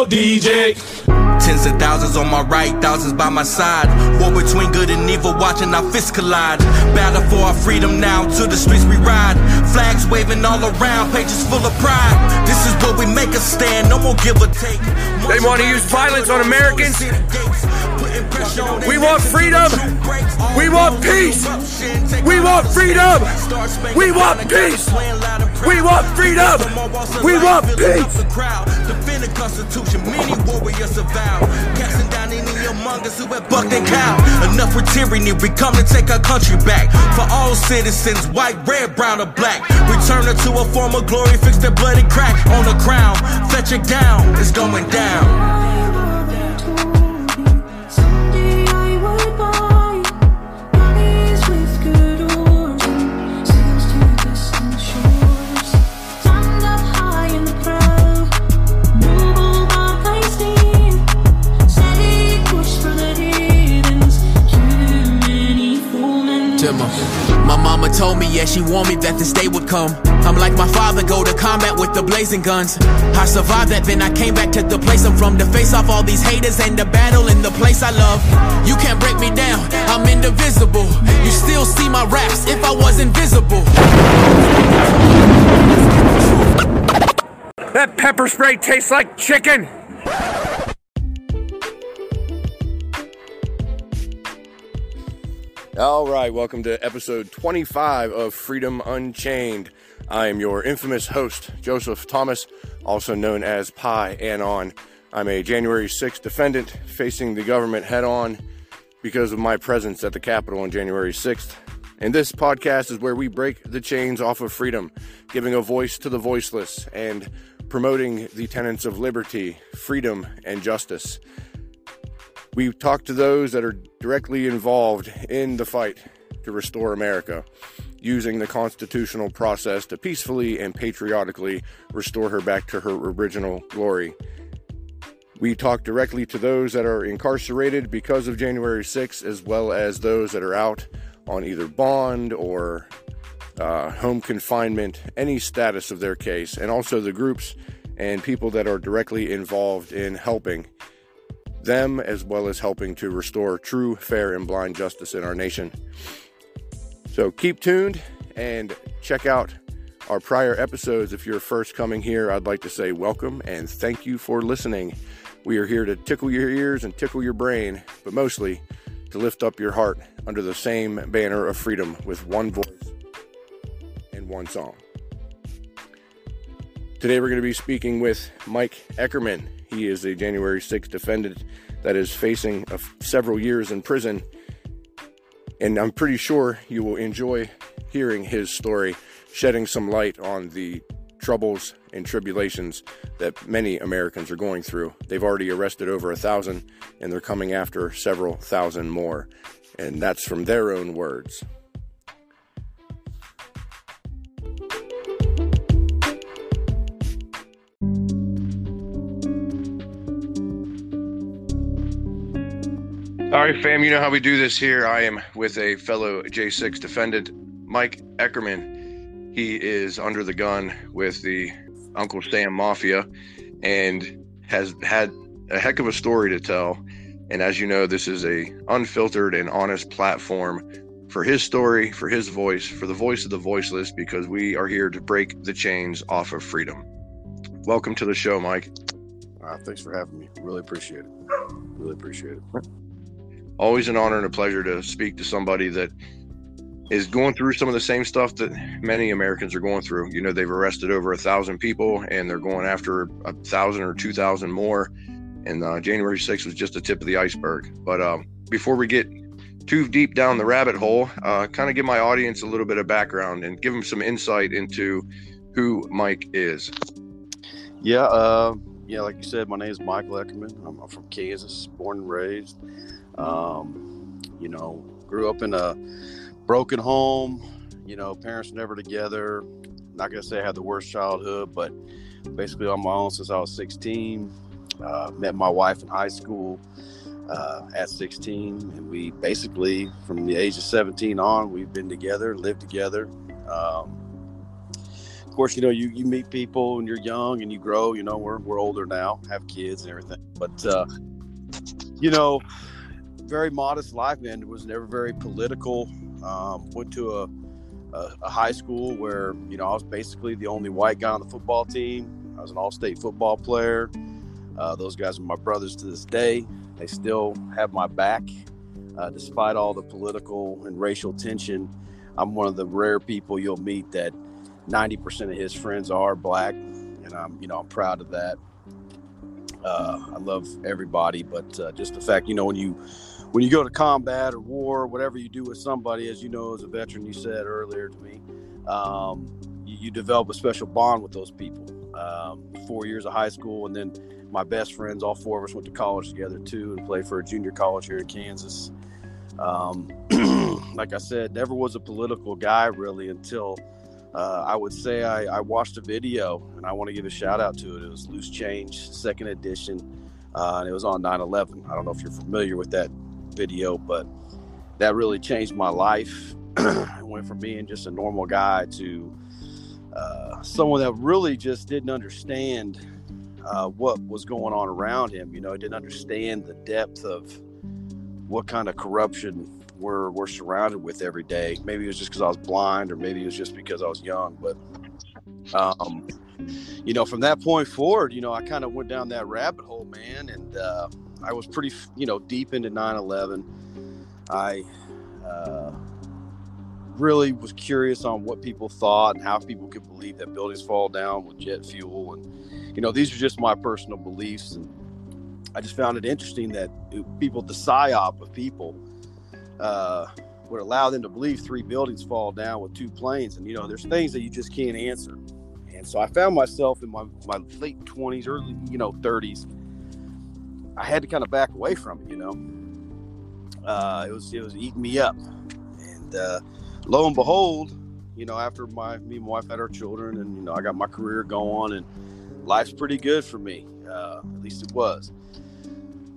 go DJ. Tens of thousands on my right, thousands by my side. War between good and evil, watching our fists collide. Battle for our freedom now, to the streets we ride. Flags waving all around, pages full of pride. This is where we make a stand, no more give or take. They want to use violence on Americans. We want freedom. We want peace. We want freedom. We want peace. We want freedom. We want peace. Defend the Constitution. Many warriors avowed. Casting down any among us who have bucked and cowed. Enough with tyranny. We come to take our country back. For all citizens, white, red, brown, or black. Return her to a former glory. Fix their bloody crack on the crown. Fetch it down. It's going down. My mama told me, yeah, she warned me that this day would come. I'm like my father, go to combat with the blazing guns. I survived that, then I came back to the place I'm from, to face off all these haters and to battle in the place I love. You can't break me down, I'm indivisible. You still see my raps if I was invisible. That pepper spray tastes like chicken. All right, welcome to episode 25 of Freedom Unchained. I am your infamous host, Joseph Thomas, also known as Pi AOn. I'm a January 6th defendant facing the government head-on because of my presence at the Capitol on January 6th. And this podcast is where we break the chains off of freedom, giving a voice to the voiceless and promoting the tenets of liberty, freedom, and justice. We talk to those that are directly involved in the fight to restore America, using the constitutional process to peacefully and patriotically restore her back to her original glory. We talk directly to those that are incarcerated because of January 6th, as well as those that are out on either bond or home confinement, any status of their case, and also the groups and people that are directly involved in helping them, as well as helping to restore true, fair, and blind justice in our nation. So keep tuned and check out our prior episodes. If you're first coming here, I'd like to say welcome and thank you for listening. We are here to tickle your ears and tickle your brain, but mostly to lift up your heart under the same banner of freedom with one voice and one song. Today we're going to be speaking with Mike Eckerman. He is a January 6th defendant that is facing several years in prison. And I'm pretty sure you will enjoy hearing his story, shedding some light on the troubles and tribulations that many Americans are going through. They've already arrested over 1,000, and they're coming after several thousand more. And that's from their own words. All right, fam, you know how we do this here. I am with a fellow J6 defendant, Mike Eckerman. He is under the gun with the Uncle Sam Mafia and has had a heck of a story to tell. And as you know, this is a unfiltered and honest platform for his story, for his voice, for the voice of the voiceless, because we are here to break the chains off of freedom. Welcome to the show, Mike. Thanks for having me. Really appreciate it. Always an honor and a pleasure to speak to somebody that is going through some of the same stuff that many Americans are going through. You know, they've arrested over 1,000 people and they're going after 1,000 or 2,000 more. And January 6th was just the tip of the iceberg. But before we get too deep down the rabbit hole, kind of give my audience a little bit of background and give them some insight into who Mike is. Yeah, like you said, my name is Michael Eckerman. I'm from Kansas, born and raised. You know, grew up in a broken home, you know, parents never together. Not gonna say I had the worst childhood, but basically on my own since I was 16. Met my wife in high school at 16, and we basically from the age of 17 on, we've been together, lived together. of course, you know, you meet people and you're young and you grow, you know, we're older now, have kids and everything. But, you know, very modest life, man. It was never very political. Went to a high school where, you know, I was basically the only white guy on the football team. I was an all-state football player. Those guys are my brothers to this day. They still have my back. Despite all the political and racial tension, I'm one of the rare people you'll meet that 90% of his friends are black, and I'm proud of that. I love everybody, but just the fact, you know, when you go to combat or war, whatever you do with somebody, as you know, as a veteran, you said earlier to me, you develop a special bond with those people. 4 years of high school, and then my best friends, all four of us went to college together too and played for a junior college here in Kansas. Like I said, never was a political guy really until I would say I watched a video, and I want to give a shout out to it. It was Loose Change Second Edition, and it was on 9/11. I don't know if you're familiar with that video, but that really changed my life. It went from being just a normal guy to someone that really just didn't understand what was going on around him. You know, he didn't understand the depth of what kind of corruption we're surrounded with every day. Maybe it was just because I was blind, or maybe it was just because I was young. But, you know, from that point forward, you know, I kind of went down that rabbit hole, man. And I was pretty, you know, deep into 9/11. I really was curious on what people thought and how people could believe that buildings fall down with jet fuel. And, you know, these are just my personal beliefs. And I just found it interesting that people, the psyop of people, would allow them to believe three buildings fall down with two planes. And, you know, there's things that you just can't answer. And so I found myself in my late 20s, early, you know, 30s. I had to kind of back away from it, you know. It was eating me up. And lo and behold, you know, after me and my wife had our children, and, you know, I got my career going and life's pretty good for me. At least it was.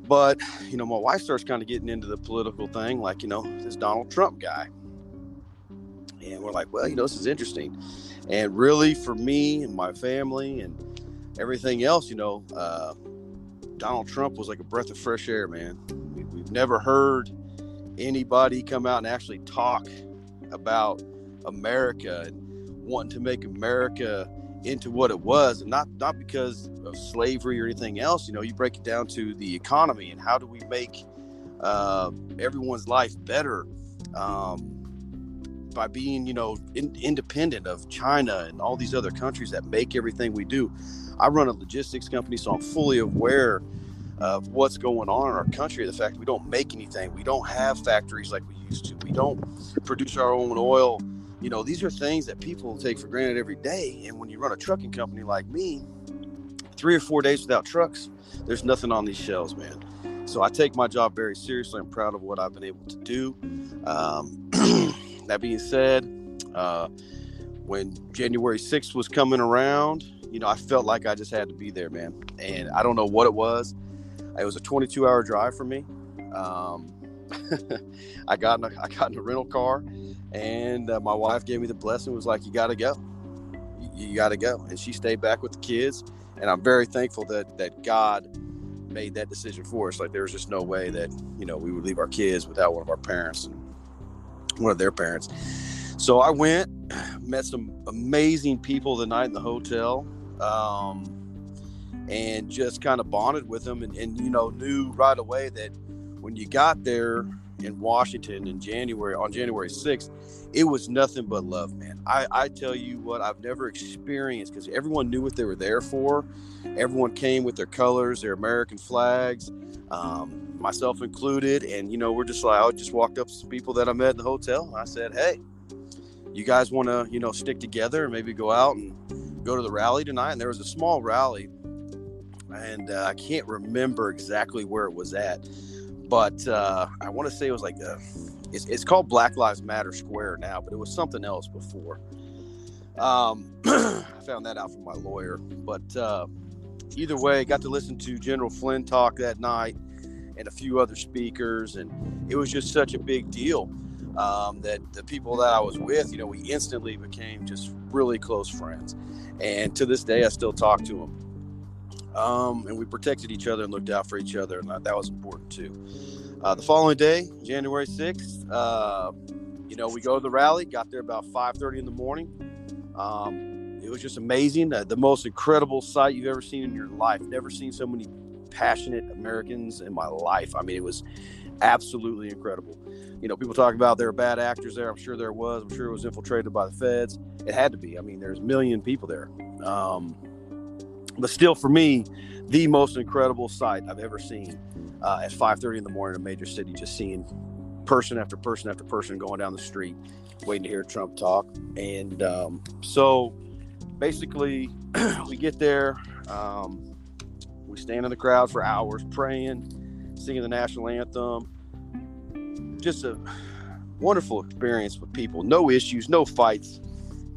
But, you know, my wife starts kind of getting into the political thing, like, you know, this Donald Trump guy. And we're like, well, you know, this is interesting. And really, for me and my family and everything else, you know, Donald Trump was like a breath of fresh air, man. We've never heard anybody come out and actually talk about America and wanting to make America into what it was, and not because of slavery or anything else. You know, you break it down to the economy and how do we make everyone's life better by being, you know, independent of China and all these other countries that make everything we do. I run a logistics company, so I'm fully aware of what's going on in our country. The fact that we don't make anything, we don't have factories like we used to, we don't produce our own oil. You know, these are things that people take for granted every day. And when you run a trucking company like me, 3 or 4 days without trucks, there's nothing on these shelves, man. So I take my job very seriously. I'm proud of what I've been able to do. That being said, when January 6th was coming around, you know, I felt like I just had to be there, man. And I don't know what it was. It was a 22-hour drive for me. I got in a rental car, and my wife gave me the blessing, was like, you gotta go. And she stayed back with the kids, and I'm very thankful that God made that decision for us. Like, there was just no way that, you know, we would leave our kids without one of our parents and one of their parents. So I went, met some amazing people the night in the hotel, and just kind of bonded with them, and you know, knew right away that when you got there in Washington in January, on January 6th, it was nothing but love, man. I tell you what, I've never experienced, because everyone knew what they were there for. Everyone came with their colors, their American flags, myself included. And, you know, we're just like, I just walked up to some people that I met in the hotel, and I said, hey, you guys want to, you know, stick together and maybe go out and go to the rally tonight? And there was a small rally, and I can't remember exactly where it was at. But I want to say it was like, it's called Black Lives Matter Square now, but it was something else before. I found that out from my lawyer. But either way, got to listen to General Flynn talk that night and a few other speakers. And it was just such a big deal. that the people that I was with, you know, we instantly became just really close friends. And to this day, I still talk to them. And we protected each other and looked out for each other. And that was important, too. The following day, January 6th, you know, we go to the rally, got there about 5:30 in the morning. It was just amazing. The most incredible sight you've ever seen in your life. Never seen so many passionate Americans in my life. I mean, it was absolutely incredible. You know, people talk about there were bad actors there. I'm sure there was. I'm sure it was infiltrated by the feds. It had to be. I mean, there's a million people there. But still, for me, the most incredible sight I've ever seen at 5:30 in the morning in a major city, just seeing person after person after person going down the street, waiting to hear Trump talk. And so basically, we get there. We stand in the crowd for hours, praying, singing the national anthem. Just a wonderful experience with people. No issues, no fights.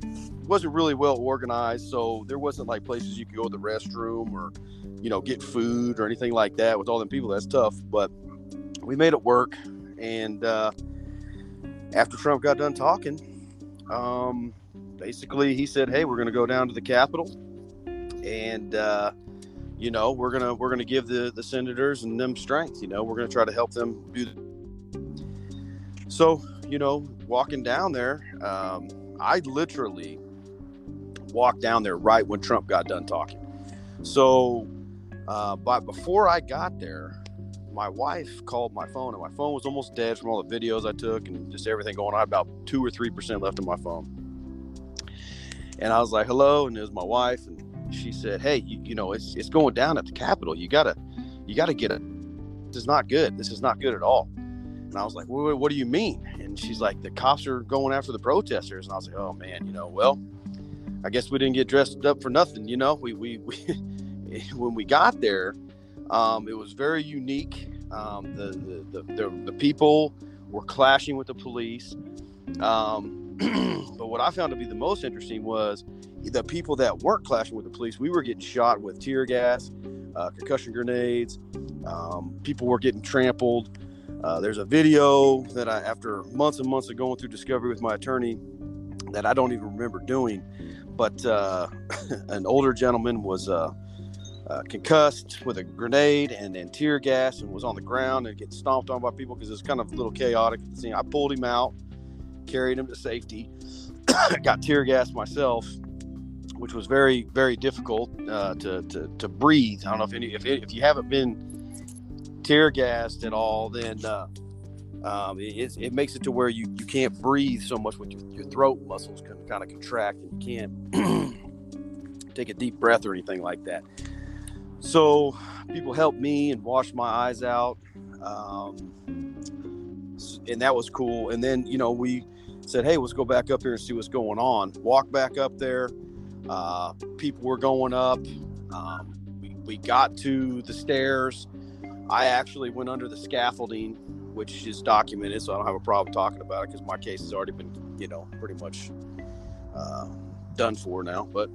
It wasn't really well organized, so there wasn't like places you could go to the restroom or, you know, get food or anything like that. With all them people, that's tough. But we made it work. And after Trump got done talking, basically he said, "Hey, we're going to go down to the Capitol, and you know, we're gonna give the senators and them strength. You know, we're gonna try to help them do that." So, you know, walking down there, I literally walked down there right when Trump got done talking. So, but before I got there, my wife called my phone, and my phone was almost dead from all the videos I took and just everything going on. About 2 or 3% left on my phone, and I was like, "Hello," and it was my wife, and she said, "Hey, you know, it's going down at the Capitol. You gotta get it. This is not good. This is not good at all." And I was like, "Well, what do you mean?" And she's like, "The cops are going after the protesters." And I was like, "Oh man, you know, well, I guess we didn't get dressed up for nothing. You know, we when we got there, it was very unique. The people were clashing with the police." But what I found to be the most interesting was the people that weren't clashing with the police. We were getting shot with tear gas, concussion grenades. People were getting trampled. There's a video that I, after months and months of going through discovery with my attorney, that I don't even remember doing. But an older gentleman was concussed with a grenade and then tear gas, and was on the ground and getting stomped on by people because it was kind of a little chaotic at the scene. I pulled him out, carried him to safety, got tear gassed myself, which was very, very difficult to breathe. I don't know if you haven't been tear gassed at all, then it makes it to where you can't breathe so much with your throat muscles can kind of contract, and you can't take a deep breath or anything like that. So people helped me and washed my eyes out. And that was cool. And then, you know, we said, "Hey, let's go back up here and see what's going on." Walk back up there. People were going up. We got to the stairs. I actually went under the scaffolding, which is documented, so I don't have a problem talking about it because my case has already been, you know, pretty much done for now. But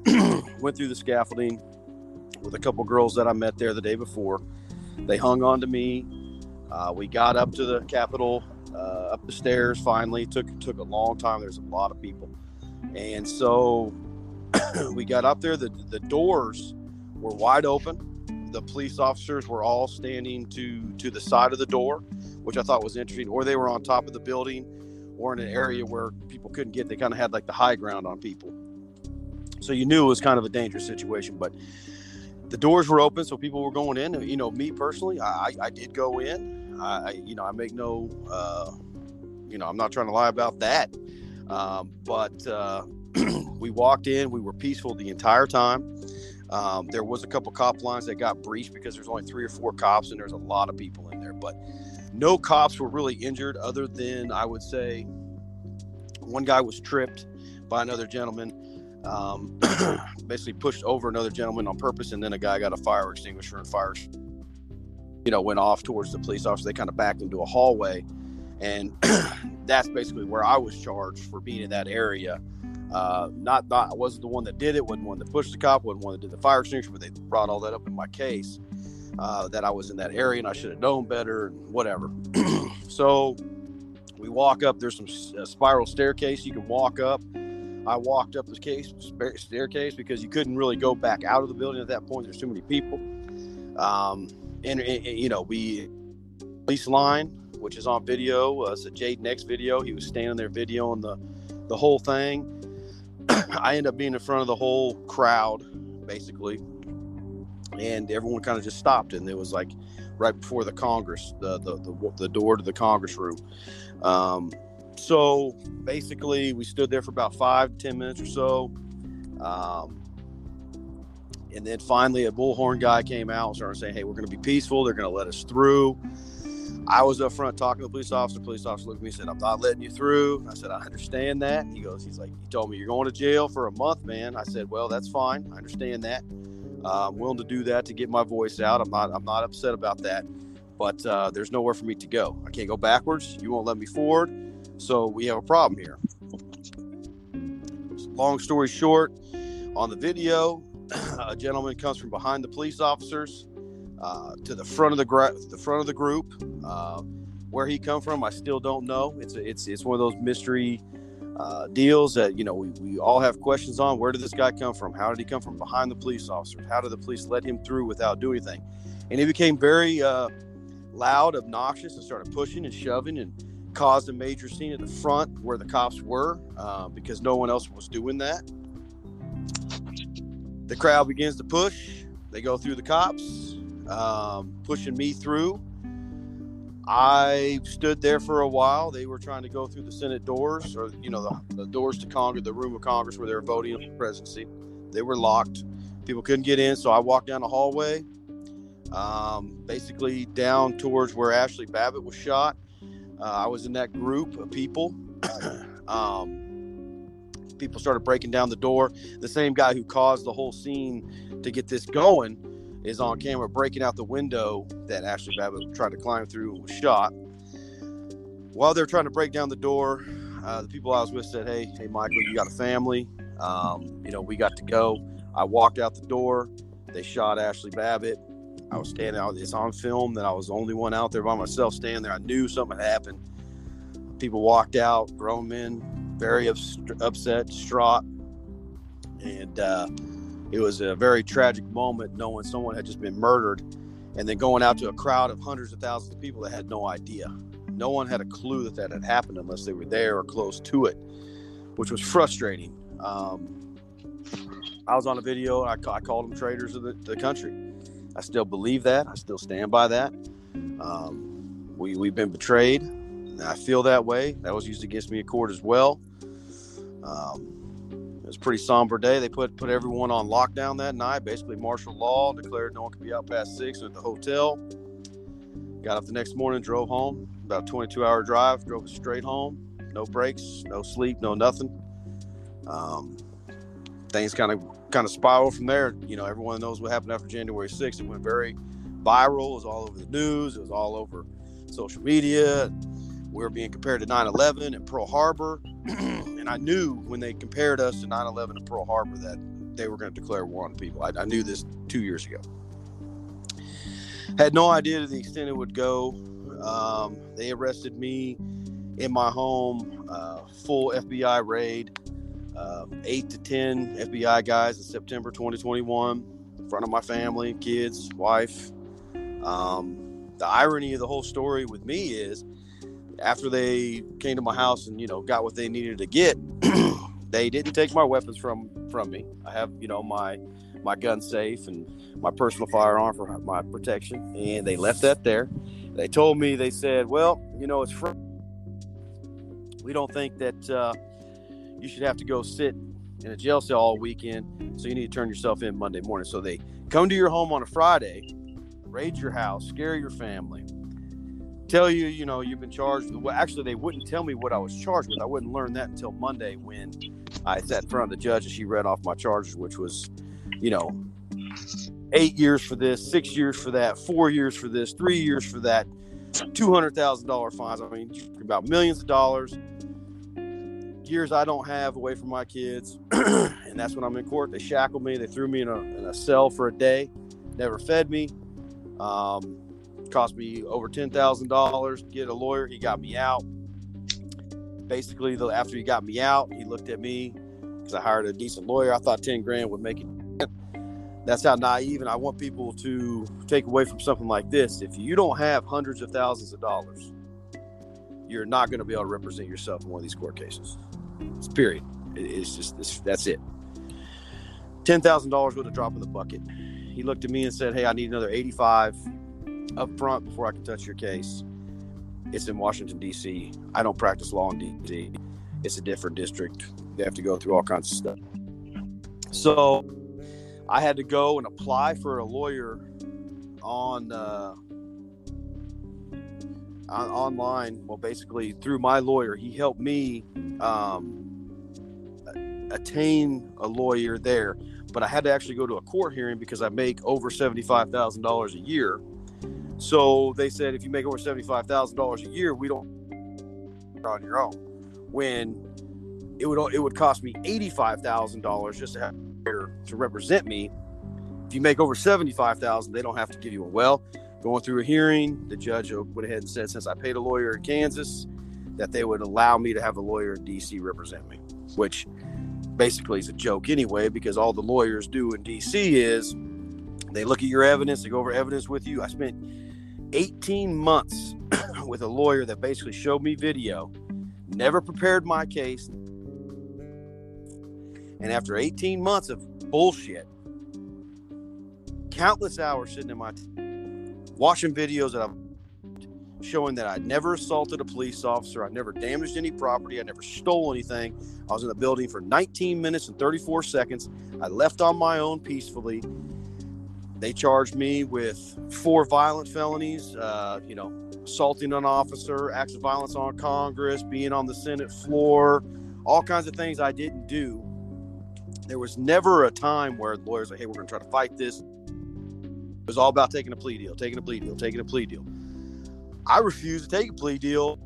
went through the scaffolding with a couple girls that I met there the day before. They hung on to me. We got up to the Capitol, up the stairs. Finally, took a long time. There's a lot of people, and so we got up there. The doors were wide open. The police officers were all standing to the side of the door, which I thought was interesting. Or they were on top of the building, or in an area where people couldn't get. They kind of had like the high ground on people, so you knew it was kind of a dangerous situation, but. The doors were open, so people were going in. You know, me personally, I did go in. I make no, I'm not trying to lie about that. But we walked in. We were peaceful the entire time. There was a couple cop lines that got breached because there's only 3 or 4 cops, and there's a lot of people in there. But no cops were really injured, other than I would say one guy was tripped by another gentleman. Basically pushed over another gentleman on purpose, and then a guy got a fire extinguisher and fire, you know, went off towards the police officer. They kind of backed into a hallway, and that's basically where I was charged for being in that area. I wasn't the one that did it, wasn't the one that pushed the cop, wasn't the one that did the fire extinguisher, but they brought all that up in my case, that I was in that area and I should have known better and whatever. So We walk up. There's some spiral staircase you can walk up. I walked up the staircase because you couldn't really go back out of the building at that point. There's too many people. And you know, we police line, which is on video. It's a Jade Next video. He was standing there videoing the whole thing. I end up being in front of the whole crowd, basically. And everyone kind of just stopped. And it was like right before the Congress, the door to the Congress room. So basically we stood there for about 5-10 minutes or so. And then finally a bullhorn guy came out and started saying, hey, we're going to be peaceful. They're going to let us through. I was up front talking to the police officer. The police officer looked at me and said, I'm not letting you through. I said, I understand that. He goes, he's like, you told me you're going to jail for a month, man. I said, well, that's fine. I understand that. I'm willing to do that to get my voice out. I'm not upset about that, but there's nowhere for me to go. I can't go backwards. You won't let me forward. So we have a problem here. Long story short, on the video, a gentleman comes from behind the police officers to the front of the front of the group. Where he come from, I still don't know. It's one of those mystery deals that, you know, we all have questions on. Where did this guy come from? How did he come from behind the police officers? How did the police let him through without doing anything? And he became very loud, obnoxious, and started pushing and shoving and caused a major scene at the front where the cops were, because no one else was doing that. The crowd begins to push. They go through the cops, pushing me through. I stood there for a while. They were trying to go through the Senate doors, or, you know, the doors to Congress, the room of Congress where they were voting on the presidency. They were locked. People couldn't get in. So I walked down the hallway, basically down towards where Ashley Babbitt was shot. I was in that group of people. People started breaking down the door. The same guy who caused the whole scene to get this going is on camera breaking out the window that Ashley Babbitt tried to climb through and was shot. While they're trying to break down the door, the people I was with said, hey, Michael, you got a family. You know, we got to go. I walked out the door. They shot Ashley Babbitt. I was standing out. It's on film that I was the only one out there by myself standing there. I knew something had happened. People walked out, grown men, very upset, distraught. And it was a very tragic moment knowing someone had just been murdered and then going out to a crowd of hundreds of thousands of people that had no idea. No one had a clue that that had happened unless they were there or close to it, which was frustrating. I was on a video. I called them traitors of the country. I still believe that. I still stand by that. We've been betrayed. And I feel that way. That was used against me in court as well. It was a pretty somber day. They put everyone on lockdown that night, basically martial law, declared no one could be out past 6 at the hotel. Got up the next morning, drove home, about a 22-hour drive, drove straight home. No breaks, no sleep, no nothing. Things kind of spiraled from there. You know, everyone knows what happened after January 6th. It went very viral. It was all over the news. It was all over social media. We were being compared to 9/11 and Pearl Harbor. And I knew when they compared us to 9/11 and Pearl Harbor that they were going to declare war on people. I knew this 2 years ago. Had no idea to the extent it would go. They arrested me in my home, full FBI raid. 8 to 10 FBI guys in September 2021 in front of my family, kids, wife. The irony of the whole story with me is after they came to my house and, you know, got what they needed to get, they didn't take my weapons from me. I have, you know, my gun safe and my personal firearm for my protection, and they left that there. They told me, they said, well, you know, it's we don't think that you should have to go sit in a jail cell all weekend, so you need to turn yourself in Monday morning. So they come to your home on a Friday, raid your house, scare your family, tell you, you know, you've been charged. Well, actually, they wouldn't tell me what I was charged with. I wouldn't learn that until Monday when I sat in front of the judge and she read off my charges, which was, you know, 8 years for this, 6 years for that, 4 years for this, 3 years for that, $200,000 fines. I mean, you're talking about millions of dollars. Years I don't have away from my kids. And that's when I'm in court. They shackled me. They threw me in a cell for a day. Never fed me. Cost me over $10,000 to get a lawyer. He got me out. basically, after he got me out, he looked at me because I hired a decent lawyer. I thought 10 grand would make it. That's how naive. And I want people to take away from something like this. If you don't have hundreds of thousands of dollars, you're not going to be able to represent yourself in one of these court cases. It's period. It's just, that's it. $10,000 was a drop in the bucket. He looked at me and said, hey, I need another 85 up front before I can touch your case. It's in Washington, D.C. I don't practice law in D.C. It's a different district. They have to go through all kinds of stuff. So I had to go and apply for a lawyer online. Well, basically through my lawyer, he helped me attain a lawyer there. But I had to actually go to a court hearing because I make over $75,000 a year. So they said, if you make over $75,000 a year, we don't on your own. When it would cost me $85,000 just to have a lawyer to represent me. If you make over $75,000, they don't have to give you a well. Going through a hearing, the judge went ahead and said, since I paid a lawyer in Kansas, that they would allow me to have a lawyer in D.C. represent me, which basically is a joke anyway, because all the lawyers do in D.C. is they look at your evidence, they go over evidence with you. I spent 18 months with a lawyer that basically showed me video, never prepared my case. And after 18 months of bullshit, countless hours sitting in my watching videos that I've showing that I never assaulted a police officer, I never damaged any property, I never stole anything. I was in the building for 19 minutes and 34 seconds. I left on my own peacefully. They charged me with 4 violent felonies, assaulting an officer, acts of violence on Congress, being on the Senate floor, all kinds of things I didn't do. There was never a time where lawyers were like, hey, we're going to try to fight this. It was all about taking a plea deal. I refused to take a plea deal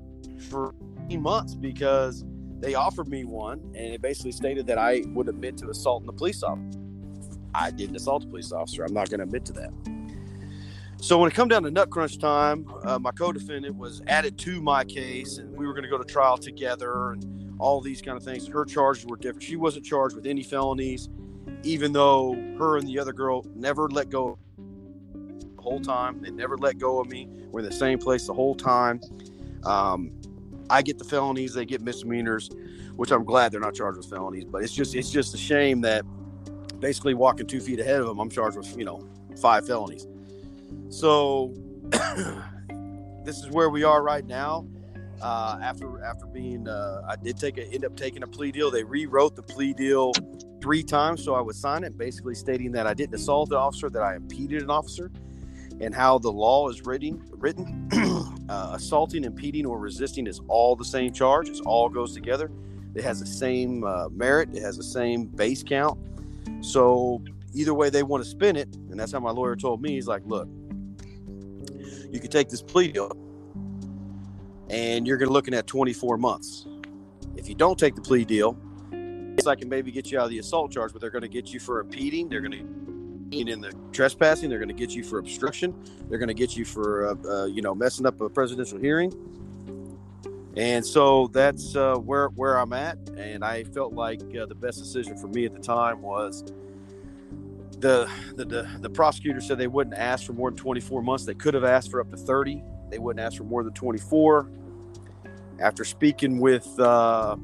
for 8 months because they offered me one, and it basically stated that I would admit to assaulting a police officer. I didn't assault a police officer. I'm not going to admit to that. So when it come down to nut crunch time, my co-defendant was added to my case, and we were going to go to trial together and all these kind of things. Her charges were different. She wasn't charged with any felonies, even though her and the other girl never let go the whole time. They never let go of me. We're in the same place the whole time. I get the felonies. They get misdemeanors, which I'm glad they're not charged with felonies. But it's just a shame that basically walking 2 feet ahead of them, I'm charged with, 5 felonies. So this is where we are right now. After I ended up taking a plea deal. They rewrote the plea deal 3 times so I would sign it, basically stating that I didn't assault the officer, that I impeded an officer, and how the law is written. Assaulting, impeding, or resisting is all the same charge. It all goes together. It has the same merit. It has the same base count. So either way they want to spin it, and that's how my lawyer told me. He's like, look, you can take this plea deal, and you're going to looking at 24 months. If you don't take the plea deal, I can maybe get you out of the assault charge, but they're going to get you for impeding. They're going to get in the trespassing. They're going to get you for obstruction. They're going to get you for, messing up a presidential hearing. And so that's where I'm at. And I felt like the best decision for me at the time was the prosecutor said they wouldn't ask for more than 24 months. They could have asked for up to 30. They wouldn't ask for more than 24. After speaking with the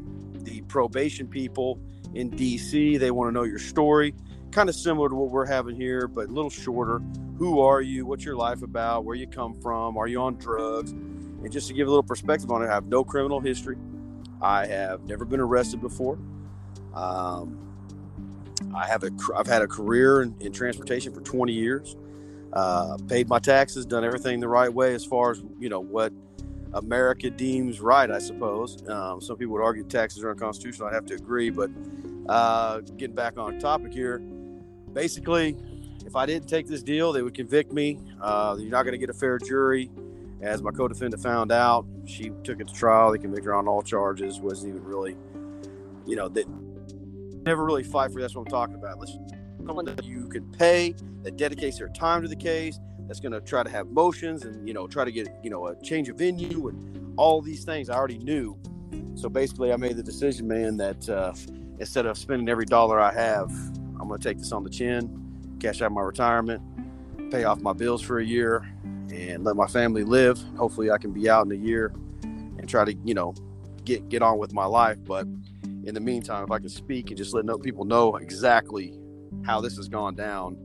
probation people in D.C., they want to know your story. Kind of similar to what we're having here, but a little shorter. Who are you? What's your life about? Where you come from? Are you on drugs? And just to give a little perspective on it, I have no criminal history. I have never been arrested before. I've had a career in transportation for 20 years. Paid my taxes, done everything the right way as far as what America deems right, I suppose. Some people would argue taxes are unconstitutional. I'd have to agree. But getting back on topic here, basically, if I didn't take this deal, they would convict me. You're not going to get a fair jury. As my co-defendant found out, she took it to trial. They convicted her on all charges. Wasn't even really, they never really fight for it. That's what I'm talking about. Someone that you can pay, that dedicates their time to the case, that's going to try to have motions and, try to get, a change of venue and all these things I already knew. So basically I made the decision, man, that instead of spending every dollar I have, I'm going to take this on the chin, cash out my retirement, pay off my bills for a year, and let my family live. Hopefully I can be out in a year and try to, you know, get on with my life. But in the meantime, if I can speak and just let people know exactly how this has gone down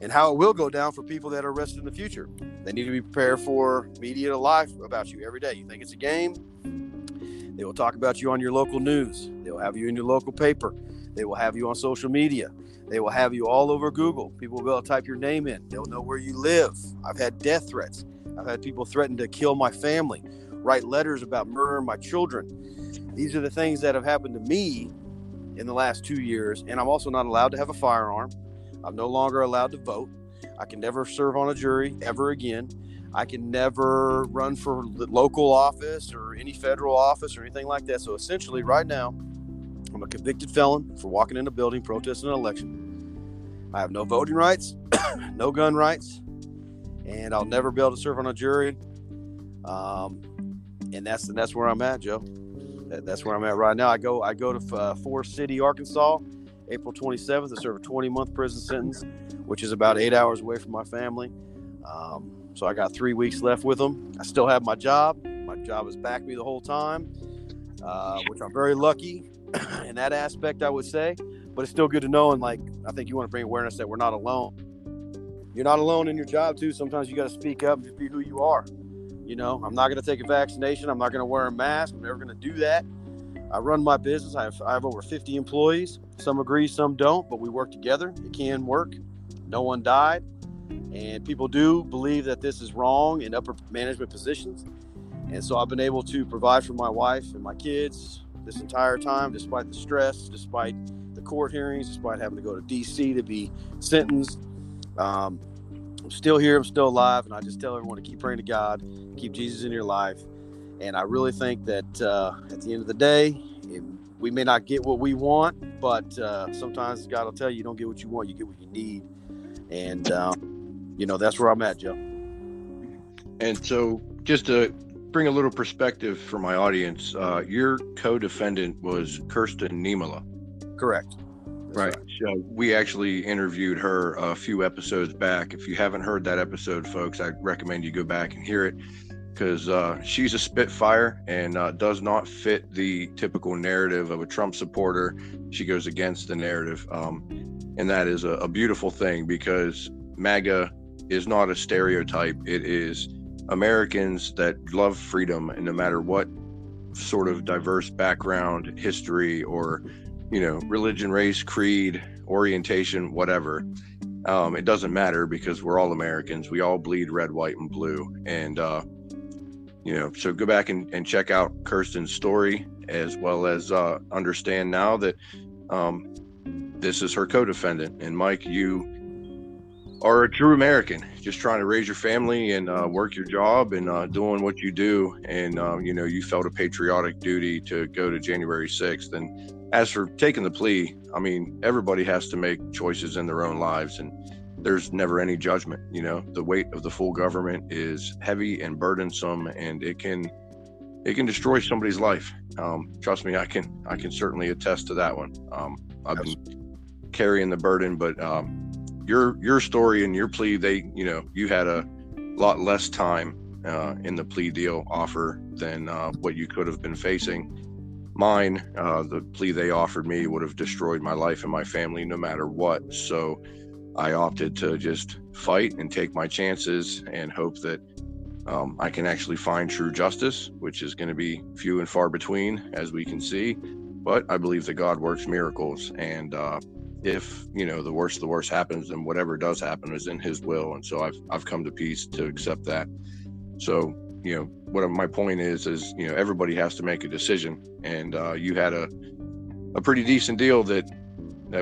and how it will go down for people that are arrested in the future. They need to be prepared for media to lie about you every day. You think it's a game? They will talk about you on your local news. They will have you in your local paper. They will have you on social media. They will have you all over Google. People will be able to type your name in. They'll know where you live. I've had death threats. I've had people threaten to kill my family, write letters about murdering my children. These are the things that have happened to me in the last 2 years. And I'm also not allowed to have a firearm. I'm no longer allowed to vote. I can never serve on a jury ever again. I can never run for the local office or any federal office or anything like that. So essentially right now, I'm a convicted felon for walking in a building, protesting an election. I have no voting rights, no gun rights, and I'll never be able to serve on a jury. And that's where I'm at, Joe. That's where I'm at right now. I go to Forest City, Arkansas, April 27th to serve a 20-month prison sentence, which is about 8 hours away from my family. So I got 3 weeks left with them. I still have my job. My job has backed me the whole time, which I'm very lucky in that aspect, I would say. But it's still good to know. And like, I think you want to bring awareness that we're not alone. You're not alone in your job too. Sometimes you got to speak up and just be who you are. You know, I'm not going to take a vaccination. I'm not going to wear a mask. I'm never going to do that. I run my business. I have over 50 employees. Some agree, some don't, but we work together. It can work. No one died. And people do believe that this is wrong in upper management positions. And so I've been able to provide for my wife and my kids this entire time, despite the stress, despite the court hearings, despite having to go to DC to be sentenced. I'm still here. I'm still alive. And I just tell everyone to keep praying to God, keep Jesus in your life. And I really think that at the end of the day, we may not get what we want, but sometimes God will tell you, you don't get what you want, you get what you need. And you know, that's where I'm at, Joe. And so just to bring a little perspective for my audience, your co-defendant was Kirsten Nimala. Correct. Right. So we actually interviewed her a few episodes back. If you haven't heard that episode, folks, I recommend you go back and hear it, because she's a spitfire and does not fit the typical narrative of a Trump supporter. She goes against the narrative. And that is a beautiful thing, because MAGA is not a stereotype. It is Americans that love freedom, and no matter what sort of diverse background, history, or, you know, religion, race, creed, orientation, whatever, it doesn't matter, because we're all Americans. We all bleed red, white, and blue. And you know, so go back and check out Kirsten's story, as well as understand now that this is her co-defendant. And Mike, you are a true American, just trying to raise your family and work your job and doing what you do. And, you know, you felt a patriotic duty to go to January 6th. And as for taking the plea, I mean, everybody has to make choices in their own lives, and there's never any judgment. You know, the weight of the full government is heavy and burdensome, and it can destroy somebody's life. Trust me, I can certainly attest to that one. I've been carrying the burden, but, your story and your plea, you had a lot less time in the plea deal offer than what you could have been facing. Mine, the plea they offered me would have destroyed my life and my family no matter what. So I opted to just fight and take my chances and hope that I can actually find true justice, which is going to be few and far between, as we can see. But I believe that God works miracles, and if, you know, the worst happens, then whatever does happen is in his will. And so I've come to peace to accept that. So, you know, what my point is, you know, everybody has to make a decision, and you had a pretty decent deal that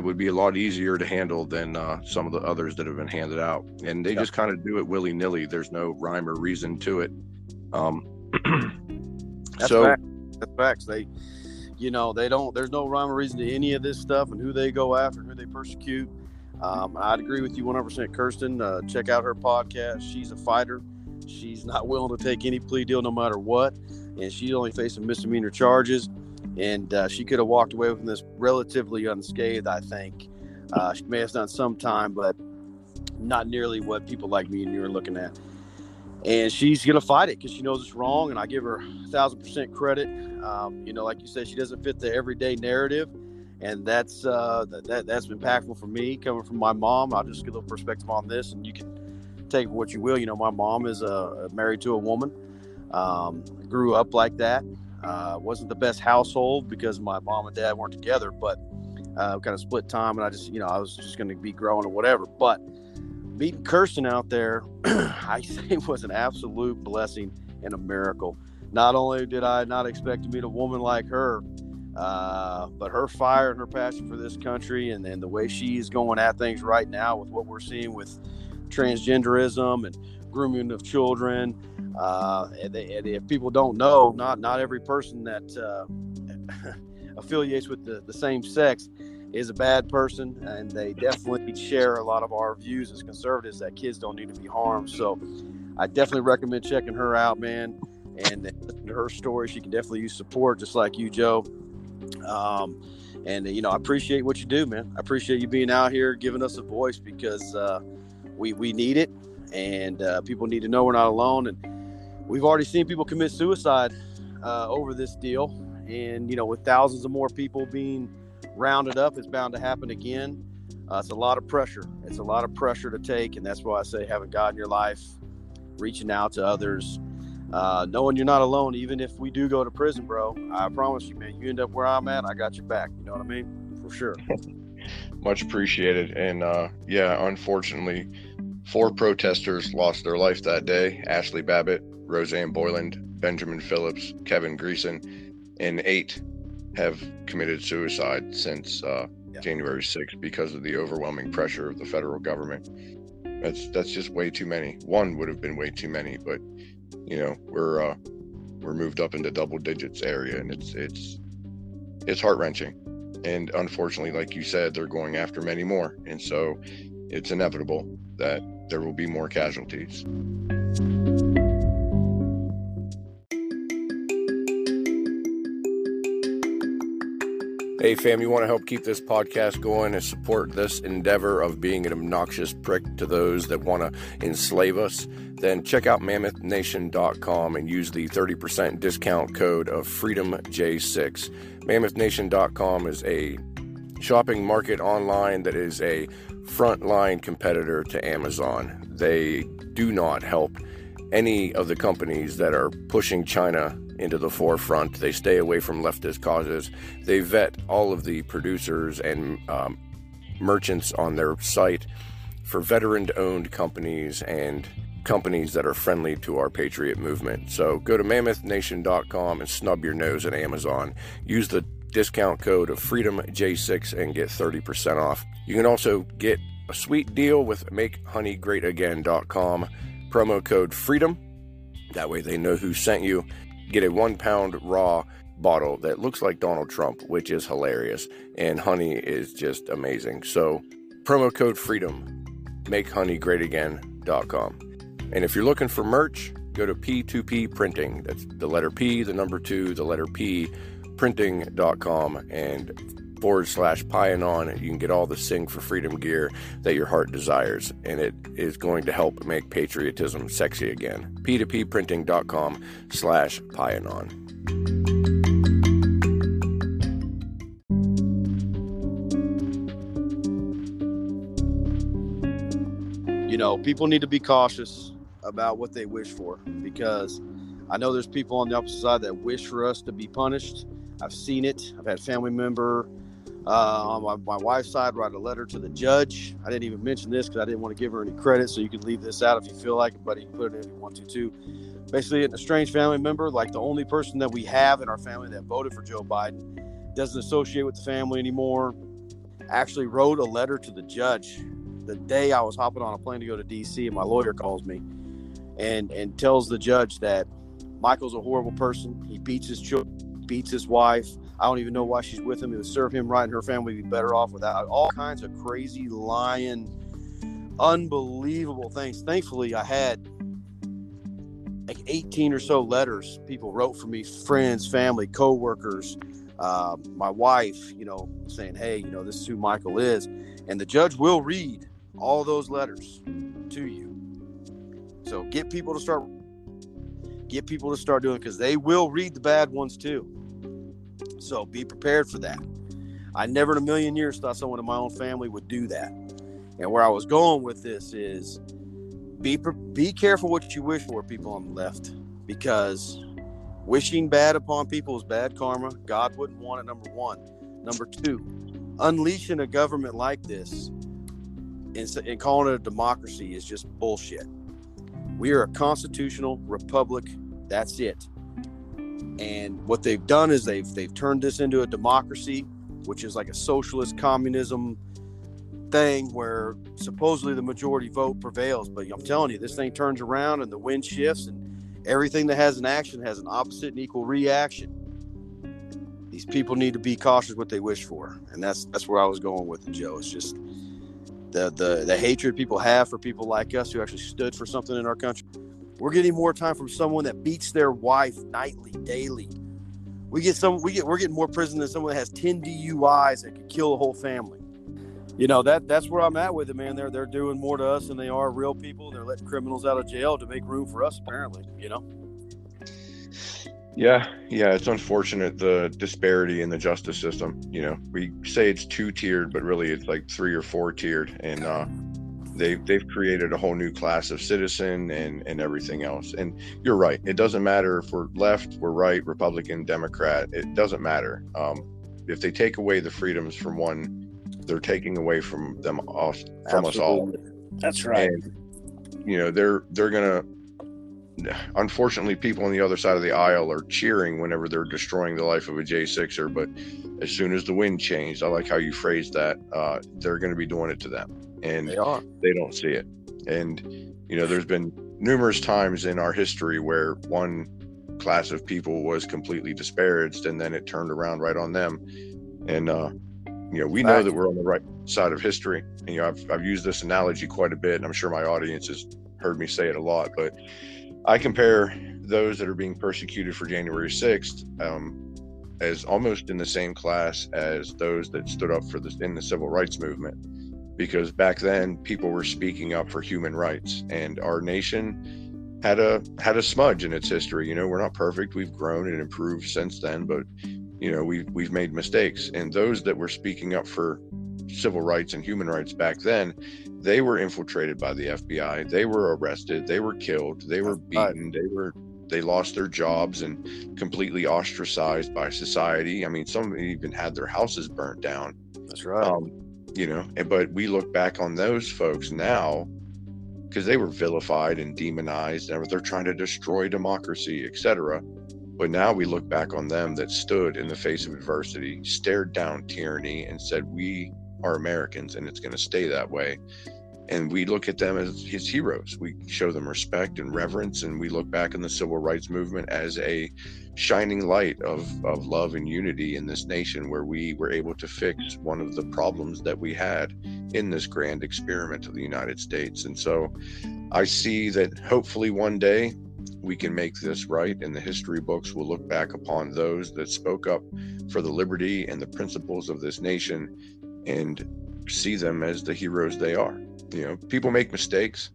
would be a lot easier to handle than some of the others that have been handed out. And they just kind of do it willy nilly. There's no rhyme or reason to it. That's facts. There's no rhyme or reason to any of this stuff and who they go after and who they persecute. I'd agree with you 100%, Kirsten. Check out her podcast. She's a fighter. She's not willing to take any plea deal no matter what. and she's only facing misdemeanor charges. And she could have walked away from this relatively unscathed, I think. She may have done some time, but not nearly what people like me and you are looking at. And she's going to fight it because she knows it's wrong. And I give her 1,000% credit. You know, like you said, she doesn't fit the everyday narrative. And that's impactful for me coming from my mom. I'll just get a little perspective on this, and you can take what you will. You know, my mom is married to a woman, grew up like that. Wasn't the best household because my mom and dad weren't together, but kind of split time. And I just, you know, I was just going to be growing or whatever. But meeting Kirsten out there, I think was an absolute blessing and a miracle. Not only did I not expect to meet a woman like her, but her fire and her passion for this country and the way she's going at things right now with what we're seeing with transgenderism and grooming of children. And if people don't know, not every person that affiliates with the same sex is a bad person. And they definitely share a lot of our views as conservatives that kids don't need to be harmed. So I definitely recommend checking her out, man. And listen to her story. She can definitely use support just like you, Joe. And you know, I appreciate what you do, man. I appreciate you being out here, giving us a voice because, we need it and, people need to know we're not alone. And we've already seen people commit suicide, over this deal. And, you know, with thousands of more people being rounded up, it's bound to happen again. It's a lot of pressure. It's a lot of pressure to take. And that's why I say having God in your life, reaching out to others, knowing you're not alone. Even if we do go to prison, bro, I promise you, man, you end up where I'm at, I got your back. You know what I mean? For sure. Much appreciated. And yeah, unfortunately, 4 protesters lost their life that day. Ashley Babbitt, Roseanne Boyland, Benjamin Phillips, Kevin Greeson, and 8 have committed suicide since January 6th because of the overwhelming pressure of the federal government. That's just way too many. 1 would have been way too many, but you know, we're moved up into double digits area, and it's heart-wrenching. And unfortunately, like you said, they're going after many more, and so it's inevitable that there will be more casualties. Hey fam, you want to help keep this podcast going and support this endeavor of being an obnoxious prick to those that want to enslave us? Then check out Mammothnation.com and use the 30% discount code of FreedomJ6. Mammothnation.com is a shopping market online that is a frontline competitor to Amazon. They do not help any of the companies that are pushing China into the forefront. They stay away from leftist causes. They vet all of the producers and merchants on their site for veteran-owned companies and companies that are friendly to our patriot movement. So go to Mammothnation.com and snub your nose at Amazon. Use the discount code of FreedomJ6 and get 30% off. You can also get a sweet deal with MakeHoneyGreatAgain.com, promo code FREEDOM. That way they know who sent you. Get a 1-pound raw bottle that looks like Donald Trump, which is hilarious. And honey is just amazing. So promo code FREEDOM, MakeHoneyGreatAgain.com. And if you're looking for merch, go to P2P Printing. That's the letter P, the number 2, the letter P, printing.com and / Pi AOn. You can get all the Sing for Freedom gear that your heart desires. And it is going to help make patriotism sexy again. P2P printing.com / Pi AOn. You know, people need to be cautious about what they wish for, because I know there's people on the opposite side that wish for us to be punished. I've seen it. I've had a family member on my wife's side write a letter to the judge. I didn't even mention this because I didn't want to give her any credit, so you can leave this out if you feel like it, but you can put it in if you want to too. Basically, an estranged family member, like the only person that we have in our family that voted for Joe Biden, doesn't associate with the family anymore, actually wrote a letter to the judge the day I was hopping on a plane to go to DC, and my lawyer calls me and tells the judge that Michael's a horrible person. He beats his children. Beats his wife. I don't even know why she's with him. It would serve him right, and her family would be better off without all kinds of crazy, lying, unbelievable things. Thankfully, I had 18 or so letters people wrote for me, friends, family, coworkers, my wife, you know, saying, hey, you know, this is who Michael is. And the judge will read all those letters to you. So get people to start doing it, because they will read the bad ones too. So be prepared for that. I never in a million years thought someone in my own family would do that. And where I was going with this is be careful what you wish for, people on the left, because wishing bad upon people is bad karma. God wouldn't want it, number one. Number two, unleashing a government like this and calling it a democracy is just bullshit. We are a constitutional republic. That's it. And what they've done is they've turned this into a democracy, which is like a socialist communism thing where supposedly the majority vote prevails. But I'm telling you, this thing turns around and the wind shifts, and everything that has an action has an opposite and equal reaction. These people need to be cautious what they wish for. And that's where I was going with it, Joe. It's just the hatred people have for people like us who actually stood for something in our country. We're getting more time from someone that beats their wife nightly, daily. We're getting more prison than someone that has 10 DUIs that could kill a whole family. You know, that's where I'm at with it, man. They're doing more to us than they are real people. They're letting criminals out of jail to make room for us, apparently, you know? Yeah, it's unfortunate, the disparity in the justice system. You know, we say it's 2-tiered, but really it's like 3 or 4-tiered. And they've created a whole new class of citizen and everything else. And you're right. It doesn't matter if we're left, we're right, Republican, Democrat. It doesn't matter. If they take away the freedoms from one, they're taking away from them all, from us all. That's right. And, you know, they're gonna. Unfortunately, people on the other side of the aisle are cheering whenever they're destroying the life of a J6er. But as soon as the wind changed, I like how you phrased that. They're going to be doing it to them, and they don't see it. And you know, there's been numerous times in our history where one class of people was completely disparaged, and then it turned around right on them. And you know, we know that we're on the right side of history. And, you know, I've used this analogy quite a bit, and I'm sure my audience has heard me say it a lot, but I compare those that are being persecuted for January 6th as almost in the same class as those that stood up for this in the civil rights movement, because back then people were speaking up for human rights, and our nation had a smudge in its history. You know, we're not perfect. We've grown and improved since then, but you know, we've made mistakes. And those that were speaking up for civil rights and human rights back then, they were infiltrated by the FBI. They were arrested. They were killed. They were beaten. They lost their jobs and completely ostracized by society. I mean, some even had their houses burnt down. That's right. You know, but we look back on those folks now, because they were vilified and demonized, and they're trying to destroy democracy, etc. But now we look back on them that stood in the face of adversity, stared down tyranny, and said, we are Americans, and it's going to stay that way. And we look at them as his heroes. We show them respect and reverence, and we look back in the civil rights movement as a shining light of love and unity in this nation, where we were able to fix one of the problems that we had in this grand experiment of the United States. And so I see that hopefully one day we can make this right, and the history books will look back upon those that spoke up for the liberty and the principles of this nation and see them as the heroes they are. You know, people make mistakes.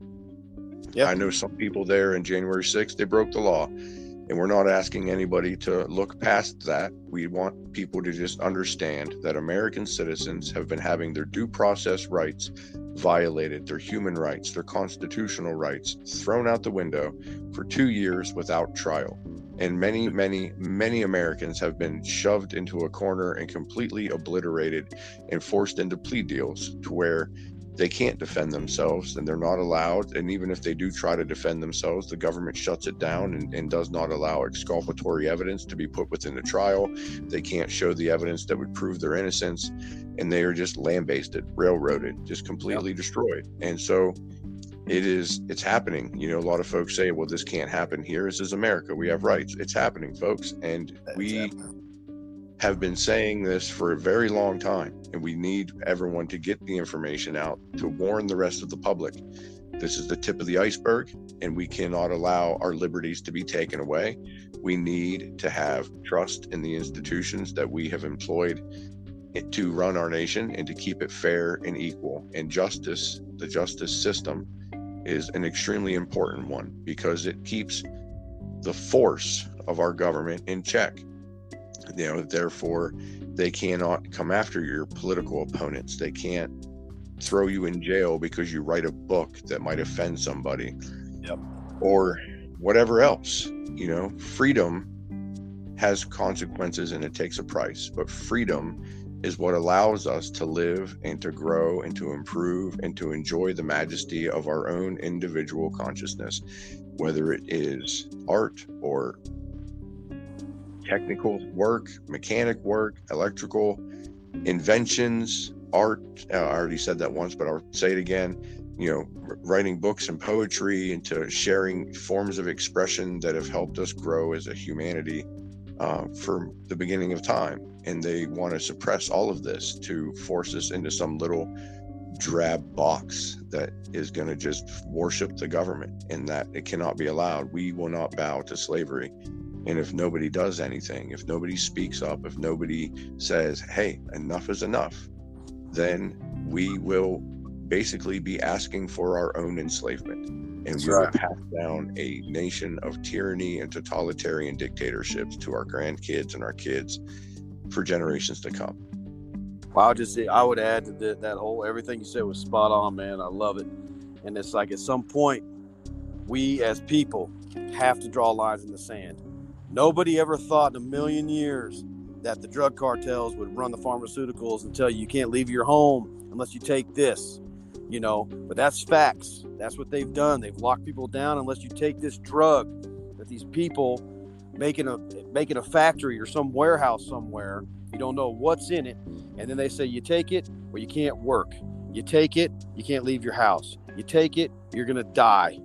Yeah, I know some people there in January 6th, they broke the law, and we're not asking anybody to look past that. We want people to just understand that American citizens have been having their due process rights violated, their human rights, their constitutional rights thrown out the window for 2 years without trial. And many, many, many Americans have been shoved into a corner and completely obliterated and forced into plea deals to where they can't defend themselves, and they're not allowed. And even if they do try to defend themselves, the government shuts it down and does not allow exculpatory evidence to be put within the trial. They can't show the evidence that would prove their innocence, and they are just lambasted, railroaded, just completely destroyed. And so it's happening. You know, a lot of folks say, well, this can't happen here. This is America. We have rights. It's happening, folks. And we have been saying this for a very long time, and we need everyone to get the information out to warn the rest of the public This is the tip of the iceberg, and we cannot allow our liberties to be taken away. We need to have trust in the institutions that we have employed to run our nation and to keep it fair and equal. And justice, the justice system, is an extremely important one because it keeps the force of our government in check. You know, therefore, they cannot come after your political opponents. They can't throw you in jail because you write a book that might offend somebody. Yep. Or whatever else. You know, freedom has consequences and it takes a price, but freedom is what allows us to live and to grow and to improve and to enjoy the majesty of our own individual consciousness, whether it is art or technical work, mechanic work, electrical inventions, art. I already said that once, but I'll say it again. You know, writing books and poetry and to sharing forms of expression that have helped us grow as a humanity from the beginning of time. And they want to suppress all of this to force us into some little drab box that is going to just worship the government, and that it cannot be allowed. We will not bow to slavery. And if nobody does anything, if nobody speaks up, if nobody says, hey, enough is enough, then we will basically be asking for our own enslavement. And we will pass down a nation of tyranny and totalitarian dictatorships to our grandkids and our kids for generations to come. Well, I would add to that whole, everything you said was spot on, man. I love it. And it's like, at some point, we as people have to draw lines in the sand. Nobody ever thought in a million years that the drug cartels would run the pharmaceuticals and tell you you can't leave your home unless you take this, you know, but that's facts. That's what they've done. They've locked people down unless you take this drug that these people making a factory or some warehouse somewhere. You don't know what's in it. And then they say, you take it or you can't work. You take it, you can't leave your house. You take it, you're going to die.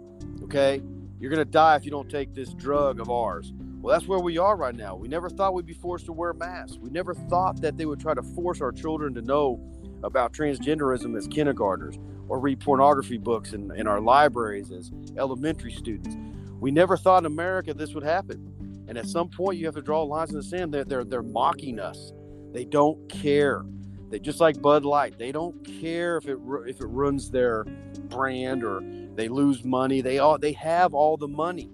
Okay? You're going to die if you don't take this drug of ours. Well, that's where we are right now. We never thought we'd be forced to wear masks. We never thought that they would try to force our children to know about transgenderism as kindergartners or read pornography books in our libraries as elementary students. We never thought in America this would happen. And at some point, you have to draw lines in the sand. They're mocking us. They don't care. They just like Bud Light. They don't care if it ruins their brand or they lose money. They have all the money.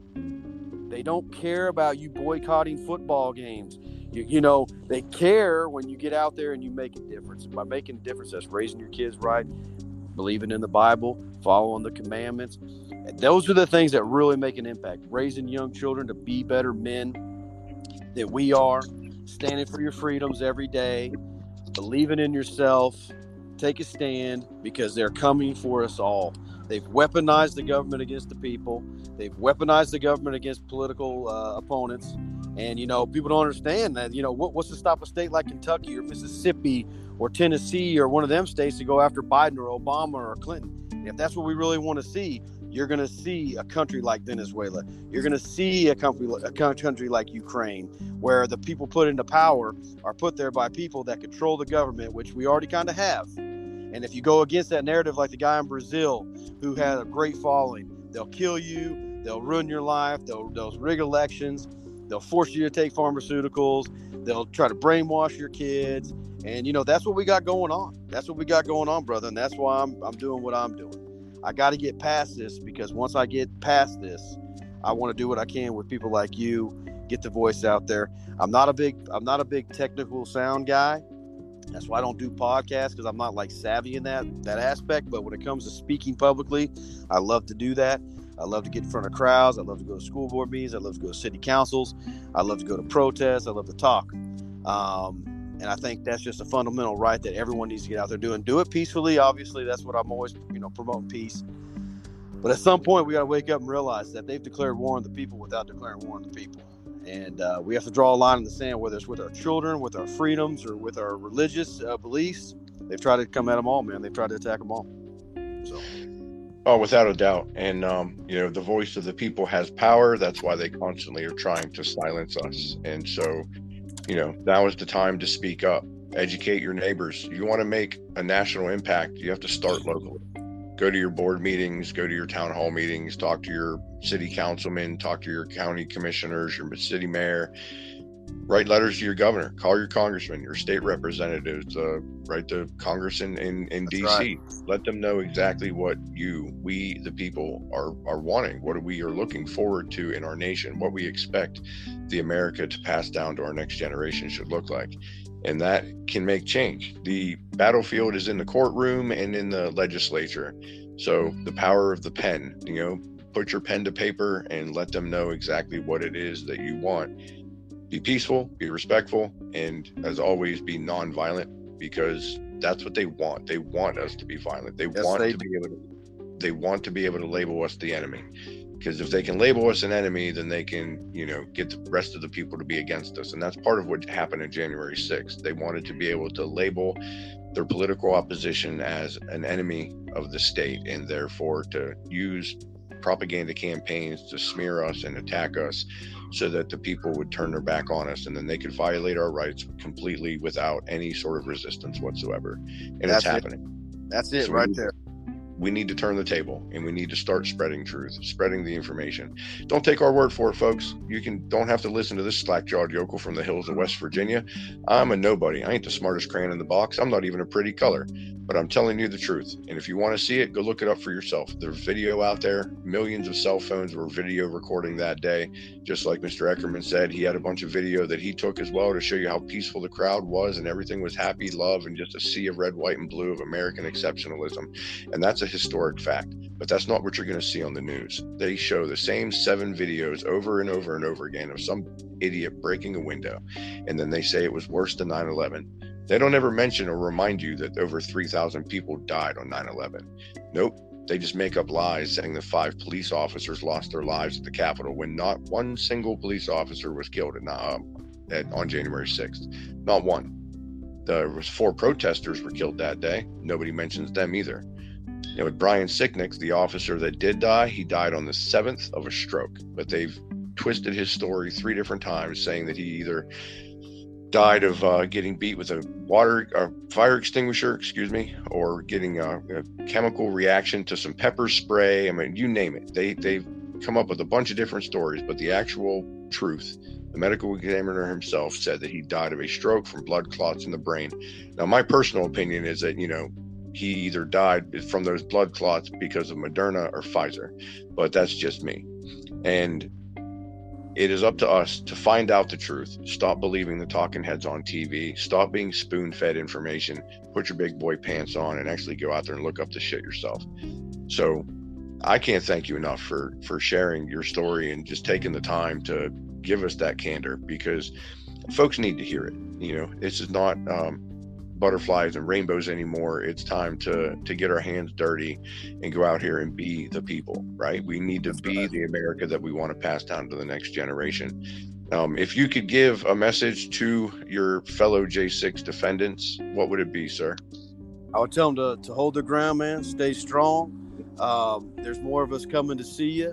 They don't care about you boycotting football games. You know, they care when you get out there and you make a difference. And by making a difference, that's raising your kids right, believing in the Bible, following the commandments. Those are the things that really make an impact. Raising young children to be better men that we are, standing for your freedoms every day, believing in yourself, take a stand, because they're coming for us all. They've weaponized the government against the people. They've weaponized the government against political opponents. And, you know, people don't understand that, you know, what's to stop a state like Kentucky or Mississippi or Tennessee or one of them states to go after Biden or Obama or Clinton? And if that's what we really want to see, you're going to see a country like Venezuela. You're going to see a country like Ukraine, where the people put into power are put there by people that control the government, which we already kind of have. And if you go against that narrative, like the guy in Brazil who had a great following, they'll kill you, they'll ruin your life, they'll rig elections, they'll force you to take pharmaceuticals, they'll try to brainwash your kids. And, you know, that's what we got going on. That's what we got going on, brother. And that's why I'm doing what I'm doing. I got to get past this, because once I get past this, I want to do what I can with people like you, get the voice out there. I'm not a big technical sound guy. That's why I don't do podcasts, because I'm not like savvy in that aspect. But when it comes to speaking publicly, I love to do that. I love to get in front of crowds. I love to go to school board meetings. I love to go to city councils. I love to go to protests. I love to talk. And I think that's just a fundamental right that everyone needs to get out there doing. Do it peacefully. Obviously, that's what I'm always, you know, promoting peace. But at some point, we got to wake up and realize that they've declared war on the people without declaring war on the people. And we have to draw a line in the sand, whether it's with our children, with our freedoms, or with our religious beliefs. They've tried to come at them all, man. They've tried to attack them all. So. Oh, without a doubt. And, you know, the voice of the people has power. That's why they constantly are trying to silence us. And so, you know, now is the time to speak up, educate your neighbors. You want to make a national impact, you have to start locally. Go to your board meetings, go to your town hall meetings, talk to your city councilmen, talk to your county commissioners, your city mayor, write letters to your governor, call your congressman, your state representatives, write to Congress in DC. Right. Let them know exactly what we the people are wanting, what we are looking forward to in our nation, what we expect the America to pass down to our next generation should look like. And that can make change. The battlefield is in the courtroom and in the legislature. So the power of the pen, put your pen to paper and let them know exactly what it is that you want. Be peaceful, be respectful, and as always, be nonviolent, because that's what they want. They want us to be violent. They want to be able to label us the enemy. Because if they can label us an enemy, then they can, get the rest of the people to be against us. And that's part of what happened on January 6th. They wanted to be able to label their political opposition as an enemy of the state, and therefore to use propaganda campaigns to smear us and attack us so that the people would turn their back on us, and then they could violate our rights completely without any sort of resistance whatsoever. And that's happening. That's it right there. We need to turn the table, and we need to start spreading truth, spreading the information. Don't take our word for it, folks. You don't have to listen to this slack-jawed yokel from the hills of West Virginia. I'm a nobody. I ain't the smartest crayon in the box. I'm not even a pretty color, but I'm telling you the truth. And if you want to see it, go look it up for yourself. There's video out there. Millions of cell phones were video recording that day. Just like Mr. Eckerman said, he had a bunch of video that he took as well to show you how peaceful the crowd was, and everything was happy, love, and just a sea of red, white, and blue of American exceptionalism. And that's a historic fact, but that's not what you're going to see on the news. They show the same 7 videos over and over and over again of some idiot breaking a window, and then they say it was worse than 9/11. They don't ever mention or remind you that over 3,000 people died on 9/11. Nope. They just make up lies saying that 5 police officers lost their lives at the Capitol, when not one single police officer was killed on January 6th. Not one. There was 4 protesters were killed that day. Nobody mentions them either. With Brian Sicknick, the officer that did die, he died on the 7th of a stroke, but they've twisted his story 3 different times, saying that he either died of getting beat with a fire extinguisher, or getting a chemical reaction to some pepper spray. I mean, you name it. They've come up with a bunch of different stories, but the actual truth, the medical examiner himself said that he died of a stroke from blood clots in the brain. Now, my personal opinion is that, he either died from those blood clots because of Moderna or Pfizer, but that's just me. And it is up to us to find out the truth. Stop believing the talking heads on TV. Stop being spoon-fed information. Put your big boy pants on and actually go out there and look up the shit yourself. So I can't thank you enough for sharing your story and just taking the time to give us that candor, because folks need to hear it. This is not butterflies and rainbows anymore. It's time to get our hands dirty and go out here and be the people, right? We need to be the America that we want to pass down to the next generation. If you could give a message to your fellow J6 defendants, what would it be, sir? I would tell them to hold their ground, man. Stay strong. There's more of us coming to see you.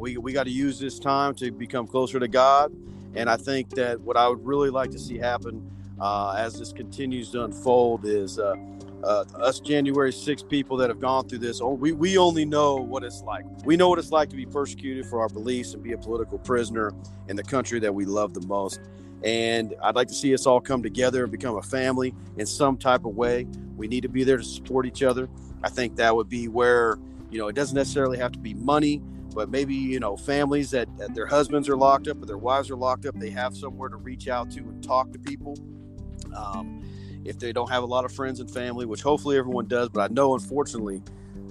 We got to use this time to become closer to God. And I think that what I would really like to see happen as this continues to unfold is us January 6 people that have gone through this. We only know what it's like. We know what it's like to be persecuted for our beliefs and be a political prisoner in the country that we love the most. And I'd like to see us all come together and become a family in some type of way. We need to be there to support each other. I think that would be where, it doesn't necessarily have to be money, but maybe, families that their husbands are locked up or their wives are locked up, they have somewhere to reach out to and talk to people. If they don't have a lot of friends and family, which hopefully everyone does, but I know unfortunately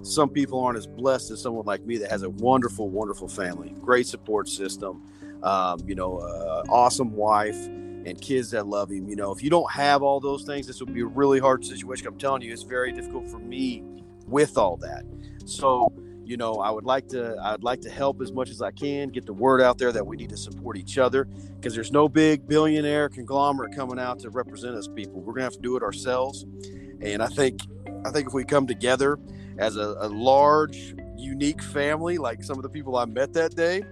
some people aren't as blessed as someone like me that has a wonderful, wonderful family, great support system, awesome wife and kids that love him. If you don't have all those things, this would be a really hard situation. I'm telling you, it's very difficult for me with all that. So, I'd like to help as much as I can, get the word out there that we need to support each other, because there's no big billionaire conglomerate coming out to represent us people. We're gonna have to do it ourselves. And I think if we come together as a large, unique family, like some of the people I met that day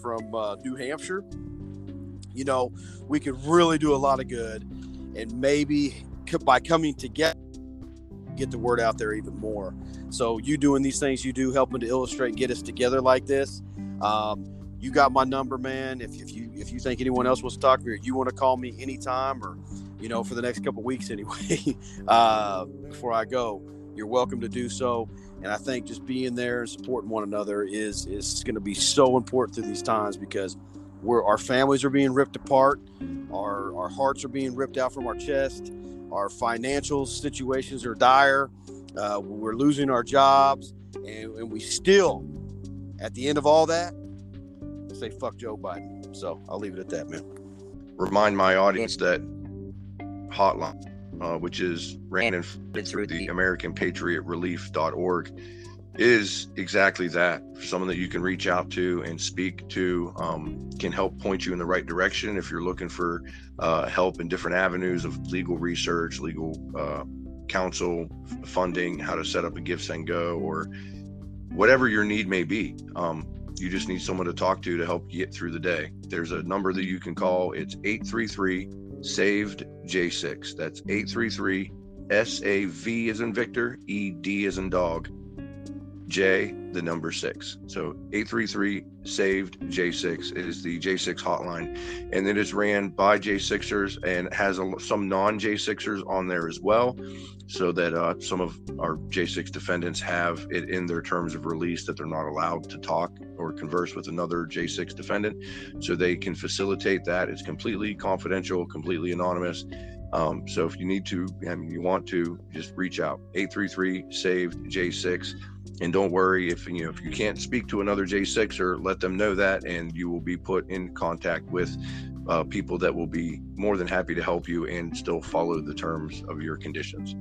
from New Hampshire, we could really do a lot of good. And maybe by coming together, get the word out there even more. So you doing these things you do, helping to illustrate and get us together like this. You got my number, man. If you think anyone else wants to talk to me, or you want to call me anytime, or, you know, for the next couple of weeks anyway, before I go, you're welcome to do so. And I think just being there and supporting one another is going to be so important through these times, because our families are being ripped apart. Our hearts are being ripped out from our chest. Our financial situations are dire. We're losing our jobs. And we still, at the end of all that, say, fuck Joe Biden. So I'll leave it at that, man. Remind my audience that hotline, which is ran through the AmericanPatriotRelief.org, is exactly that. Someone that you can reach out to and speak to, can help point you in the right direction if you're looking for help in different avenues of legal research, legal counsel, funding, how to set up a GiveSendGo, or whatever your need may be. You just need someone to talk to help you get through the day. There's a number that you can call. It's 833-SAVED-J6. That's 833 S-A-V as in Victor, E-D as in dog, J, the number 6. So 833-SAVED-J6 is the J6 hotline. And it is ran by J6ers and has some non-J6ers on there as well, so that some of our J6 defendants have it in their terms of release that they're not allowed to talk or converse with another J6 defendant. So they can facilitate that. It's completely confidential, completely anonymous. So if you need to, you want to, just reach out. 833-SAVED-J6. And don't worry if you can't speak to another J6er, let them know that, and you will be put in contact with people that will be more than happy to help you and still follow the terms of your conditions.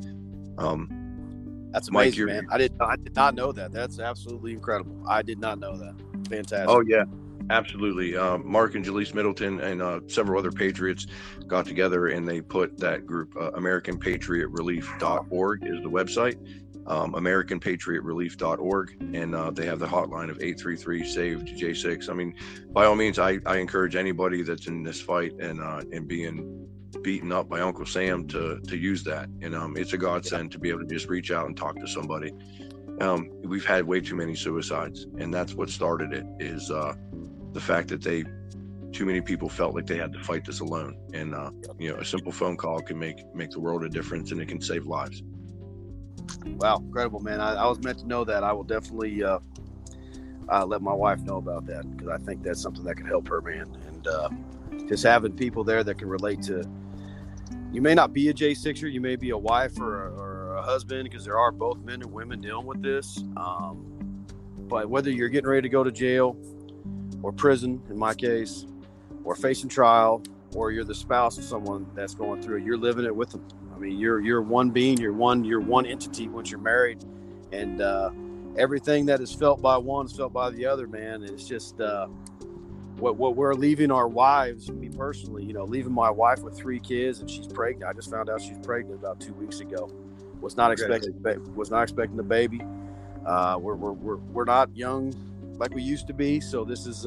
That's amazing, Mike, man. I did not know that. That's absolutely incredible. I did not know that. Fantastic. Oh yeah, absolutely. Mark and Jalise Middleton and several other patriots got together, and they put that group. AmericanPatriotRelief.org is the website. AmericanPatriotRelief.org, and they have the hotline of 833-SAVED-J6. I mean, by all means, I encourage anybody that's in this fight and being beaten up by Uncle Sam to use that. And it's a godsend to be able to just reach out and talk to somebody. We've had way too many suicides, and that's what started it, is the fact that too many people felt like they had to fight this alone. And a simple phone call can make the world a difference, and it can save lives. Wow, incredible, man. I was meant to know that. I will definitely let my wife know about that, because I think that's something that could help her, man. And just having people there that can relate to, you may not be a J6er, you may be a wife or a husband, because there are both men and women dealing with this. But whether you're getting ready to go to jail or prison, in my case, or facing trial, or you're the spouse of someone that's going through it, you're living it with them. I mean, you're one being, you're one entity once you're married, and everything that is felt by one is felt by the other, man. It's just what we're leaving our wives. Me personally, leaving my wife with 3 kids, and she's pregnant. I just found out she's pregnant about 2 weeks ago. Was not expecting a baby. We're not young like we used to be. So this is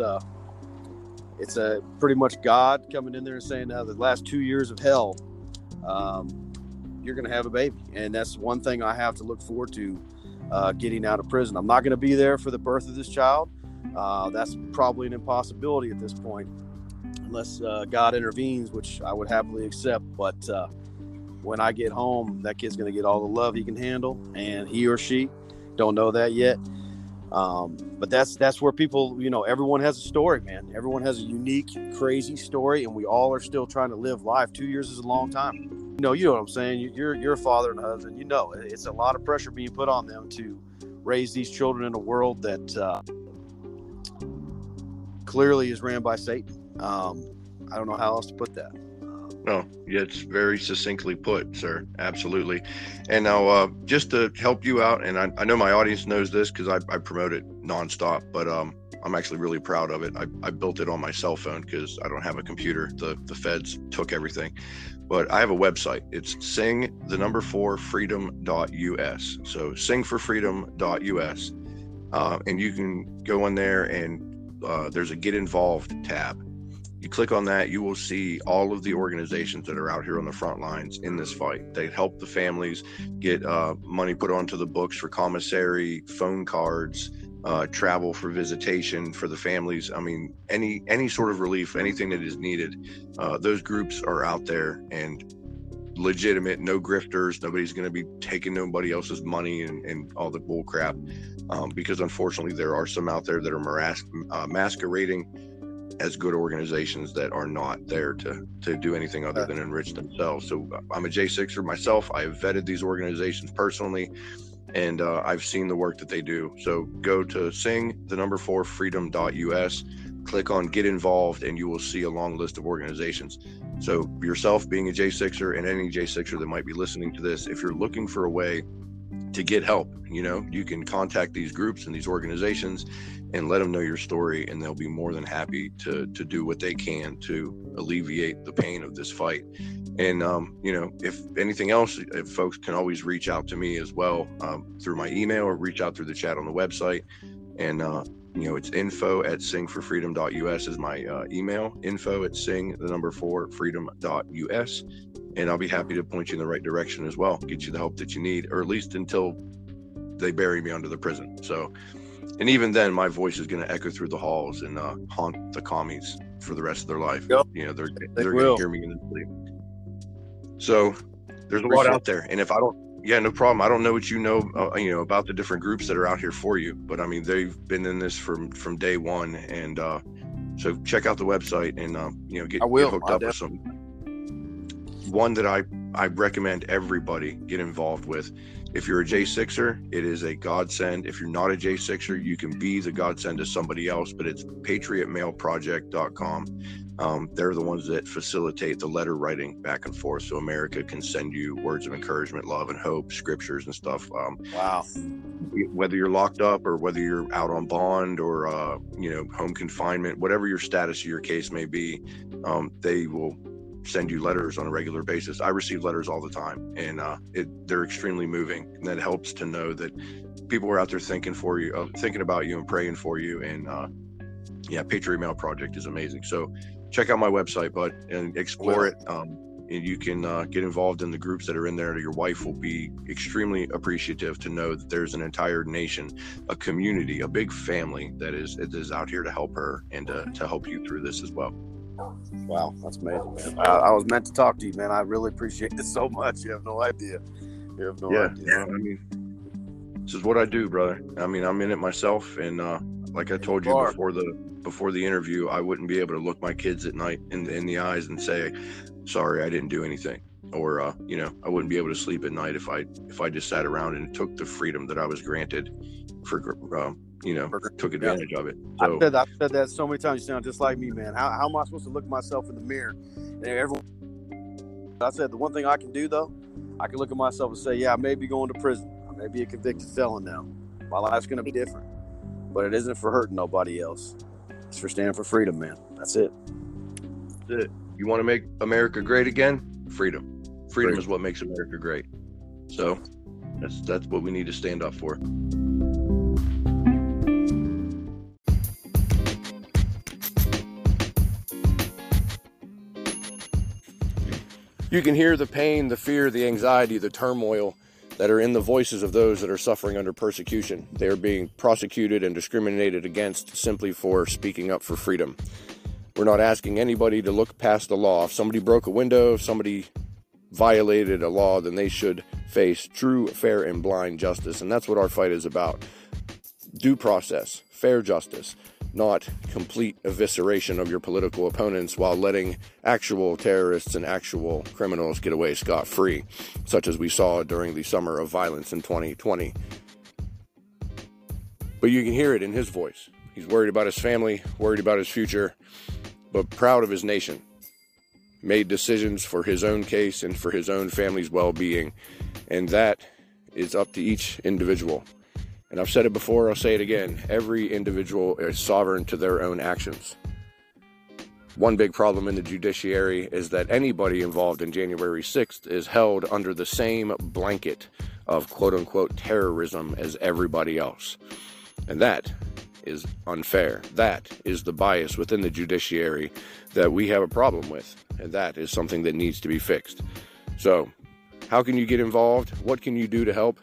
it's a pretty much God coming in there and saying, now the last 2 years of hell. You're going to have a baby. And that's one thing I have to look forward to, getting out of prison. I'm not going to be there for the birth of this child. That's probably an impossibility at this point, unless God intervenes, which I would happily accept. But when I get home, that kid's going to get all the love he can handle, and he or she, don't know that yet. But that's where people, everyone has a story, man. Everyone has a unique, crazy story, and we all are still trying to live life. 2 years is a long time. You know what I'm saying? You're a father and a husband. It's a lot of pressure being put on them to raise these children in a world that clearly is ran by Satan. I don't know how else to put that. No, it's very succinctly put, sir. Absolutely. And now, just to help you out, and I know my audience knows this because I promote it nonstop, but I'm actually really proud of it. I built it on my cell phone because I don't have a computer. The feds took everything. But I have a website. It's Sing4Freedom.us. So Sing4Freedom.us. And you can go in there, and there's a Get Involved tab. You click on that, you will see all of the organizations that are out here on the front lines in this fight. They help the families get money put onto the books for commissary, phone cards, travel for visitation for the families. I mean, any sort of relief, anything that is needed, those groups are out there and legitimate, no grifters. Nobody's going to be taking nobody else's money and all the bull crap, because unfortunately there are some out there that are masquerading as good organizations that are not there to do anything other than enrich themselves. So I'm a J6er myself. I have vetted these organizations personally, and I've seen the work that they do. So go to Sing4Freedom.us, click on Get Involved, and you will see a long list of organizations. So yourself being a J6er and any J6er that might be listening to this, if you're looking for a way to get help, you know, you can contact these groups and these organizations and let them know your story, and they'll be more than happy to do what they can to alleviate the pain of this fight. And, you know, if anything else, if folks can always reach out to me as well, through my email, or reach out through the chat on the website. And, you know, it's info@singforfreedom.us is my email, info@sing4freedom.us. And I'll be happy to point you in the right direction as well, get you the help that you need, or at least until they bury me under the prison. So, and even then, my voice is going to echo through the halls and haunt the commies for the rest of their life. Yep. You know, they're going to hear me in the sleep. So there's a lot out there. And if I don't, yeah, no problem. I don't know what you know, about the different groups that are out here for you, but I mean, they've been in this from day one. And so check out the website and, you know, get hooked up with some. One that I recommend everybody get involved with. If you're a J6er, it is a godsend. If you're not a J6er, you can be the godsend to somebody else, but it's PatriotMailProject.com. They're the ones that facilitate the letter writing back and forth, so America can send you words of encouragement, love, and hope, scriptures and stuff. Wow. Whether you're locked up or whether you're out on bond or, you know, home confinement, whatever your status of your case may be, they will send you letters on a regular basis. I receive letters all the time, and they're extremely moving, and that helps to know that people are out there thinking for you, thinking about you and praying for you. And yeah, Patriot Mail Project is amazing. So check out my website, bud, and explore it. And you can get involved in the groups that are in there. Your wife will be extremely appreciative to know that there's an entire nation, a community, a big family that is out here to help her and to help you through this as well. Wow, that's amazing, man. I was meant to talk to you, man. I really appreciate it so much. You have no idea. You have no idea. Yeah, I mean, this is what I do, brother. I mean, I'm in it myself, and like I told you before the interview, I wouldn't be able to look my kids at night in the eyes and say, "Sorry, I didn't do anything," or you know, I wouldn't be able to sleep at night if I just sat around and took the freedom that I was granted for. You know, took advantage of it. So, I've said that so many times. You sound just like me, man. How am I supposed to look at myself in the mirror? And everyone, I said, the one thing I can do, though, I can look at myself and say, yeah, I may be going to prison. I may be a convicted felon now. My life's going to be different. But it isn't for hurting nobody else. It's for standing for freedom, man. That's it. That's it. You want to make America great again? Freedom. Freedom is what makes America great. So that's what we need to stand up for. You can hear the pain, the fear, the anxiety, the turmoil that are in the voices of those that are suffering under persecution. They are being prosecuted and discriminated against simply for speaking up for freedom. We're not asking anybody to look past the law. If somebody broke a window, if somebody violated a law, then they should face true, fair, and blind justice. And that's what our fight is about. Due process, fair justice, not complete evisceration of your political opponents while letting actual terrorists and actual criminals get away scot-free, such as we saw during the summer of violence in 2020. But you can hear it in his voice. He's worried about his family, worried about his future, but proud of his nation. Made decisions for his own case and for his own family's well-being. And that is up to each individual. And I've said it before, I'll say it again. Every individual is sovereign to their own actions. One big problem in the judiciary is that anybody involved in January 6th is held under the same blanket of quote-unquote terrorism as everybody else. And that is unfair. That is the bias within the judiciary that we have a problem with, and that is something that needs to be fixed. So, how can you get involved? What can you do to help?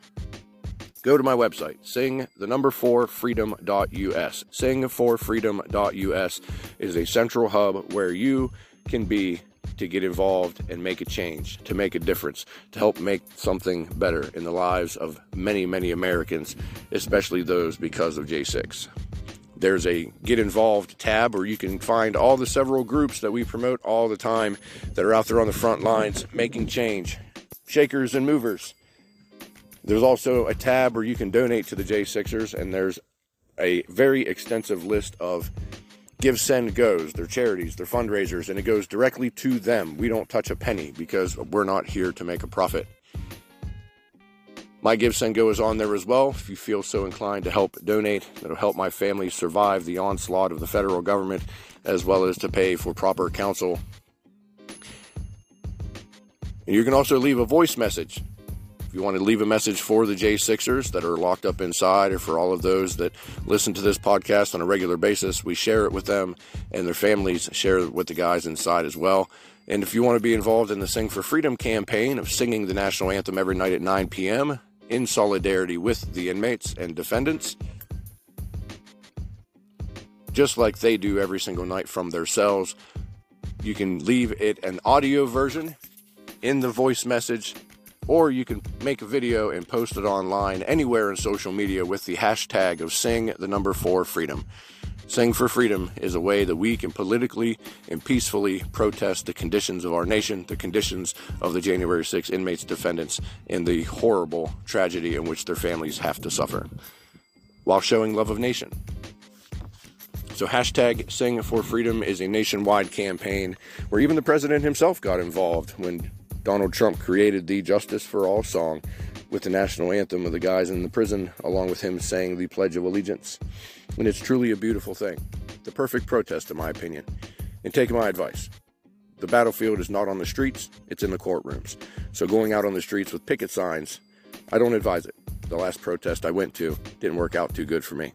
Go to my website, Sing4Freedom.us. Sing4Freedom.us is a central hub where you can be to get involved and make a change, to make a difference, to help make something better in the lives of many, many Americans, especially those because of J6. There's a Get Involved tab where you can find all the several groups that we promote all the time that are out there on the front lines making change, shakers and movers. There's also a tab where you can donate to the J6ers, and there's a very extensive list of GiveSendGos, their charities, their fundraisers, and it goes directly to them. We don't touch a penny because we're not here to make a profit. My GiveSendGo is on there as well. If you feel so inclined to help donate, that'll help my family survive the onslaught of the federal government, as well as to pay for proper counsel. And you can also leave a voice message. If you want to leave a message for the J6ers that are locked up inside, or for all of those that listen to this podcast on a regular basis, we share it with them, and their families share it with the guys inside as well. And if you want to be involved in the Sing for Freedom campaign of singing the national anthem every night at 9 p.m. in solidarity with the inmates and defendants, just like they do every single night from their cells, you can leave it an audio version in the voice message, or you can make a video and post it online anywhere in social media with the hashtag of Sing4Freedom. Sing for Freedom is a way that we can politically and peacefully protest the conditions of our nation, the conditions of the January 6 inmates, defendants, and the horrible tragedy in which their families have to suffer, while showing love of nation. So hashtag Sing4Freedom is a nationwide campaign where even the president himself got involved when Donald Trump created the Justice for All song with the national anthem of the guys in the prison, along with him saying the Pledge of Allegiance. And it's truly a beautiful thing. The perfect protest, in my opinion. And take my advice. The battlefield is not on the streets, it's in the courtrooms. So going out on the streets with picket signs, I don't advise it. The last protest I went to didn't work out too good for me.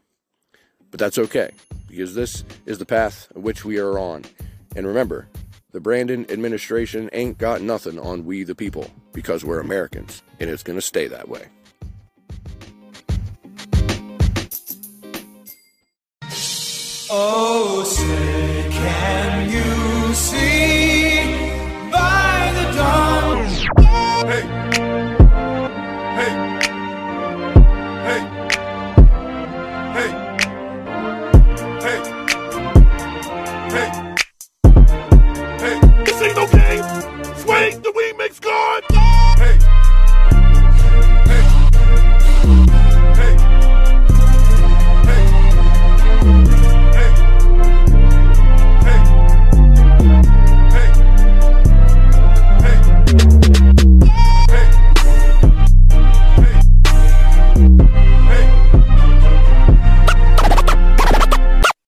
But that's okay, because this is the path which we are on. And remember, the Brandon administration ain't got nothing on we the people, because we're Americans, and it's going to stay that way. Oh, say can you see by the dawn? Hey, hey, hey, hey, hey, hey.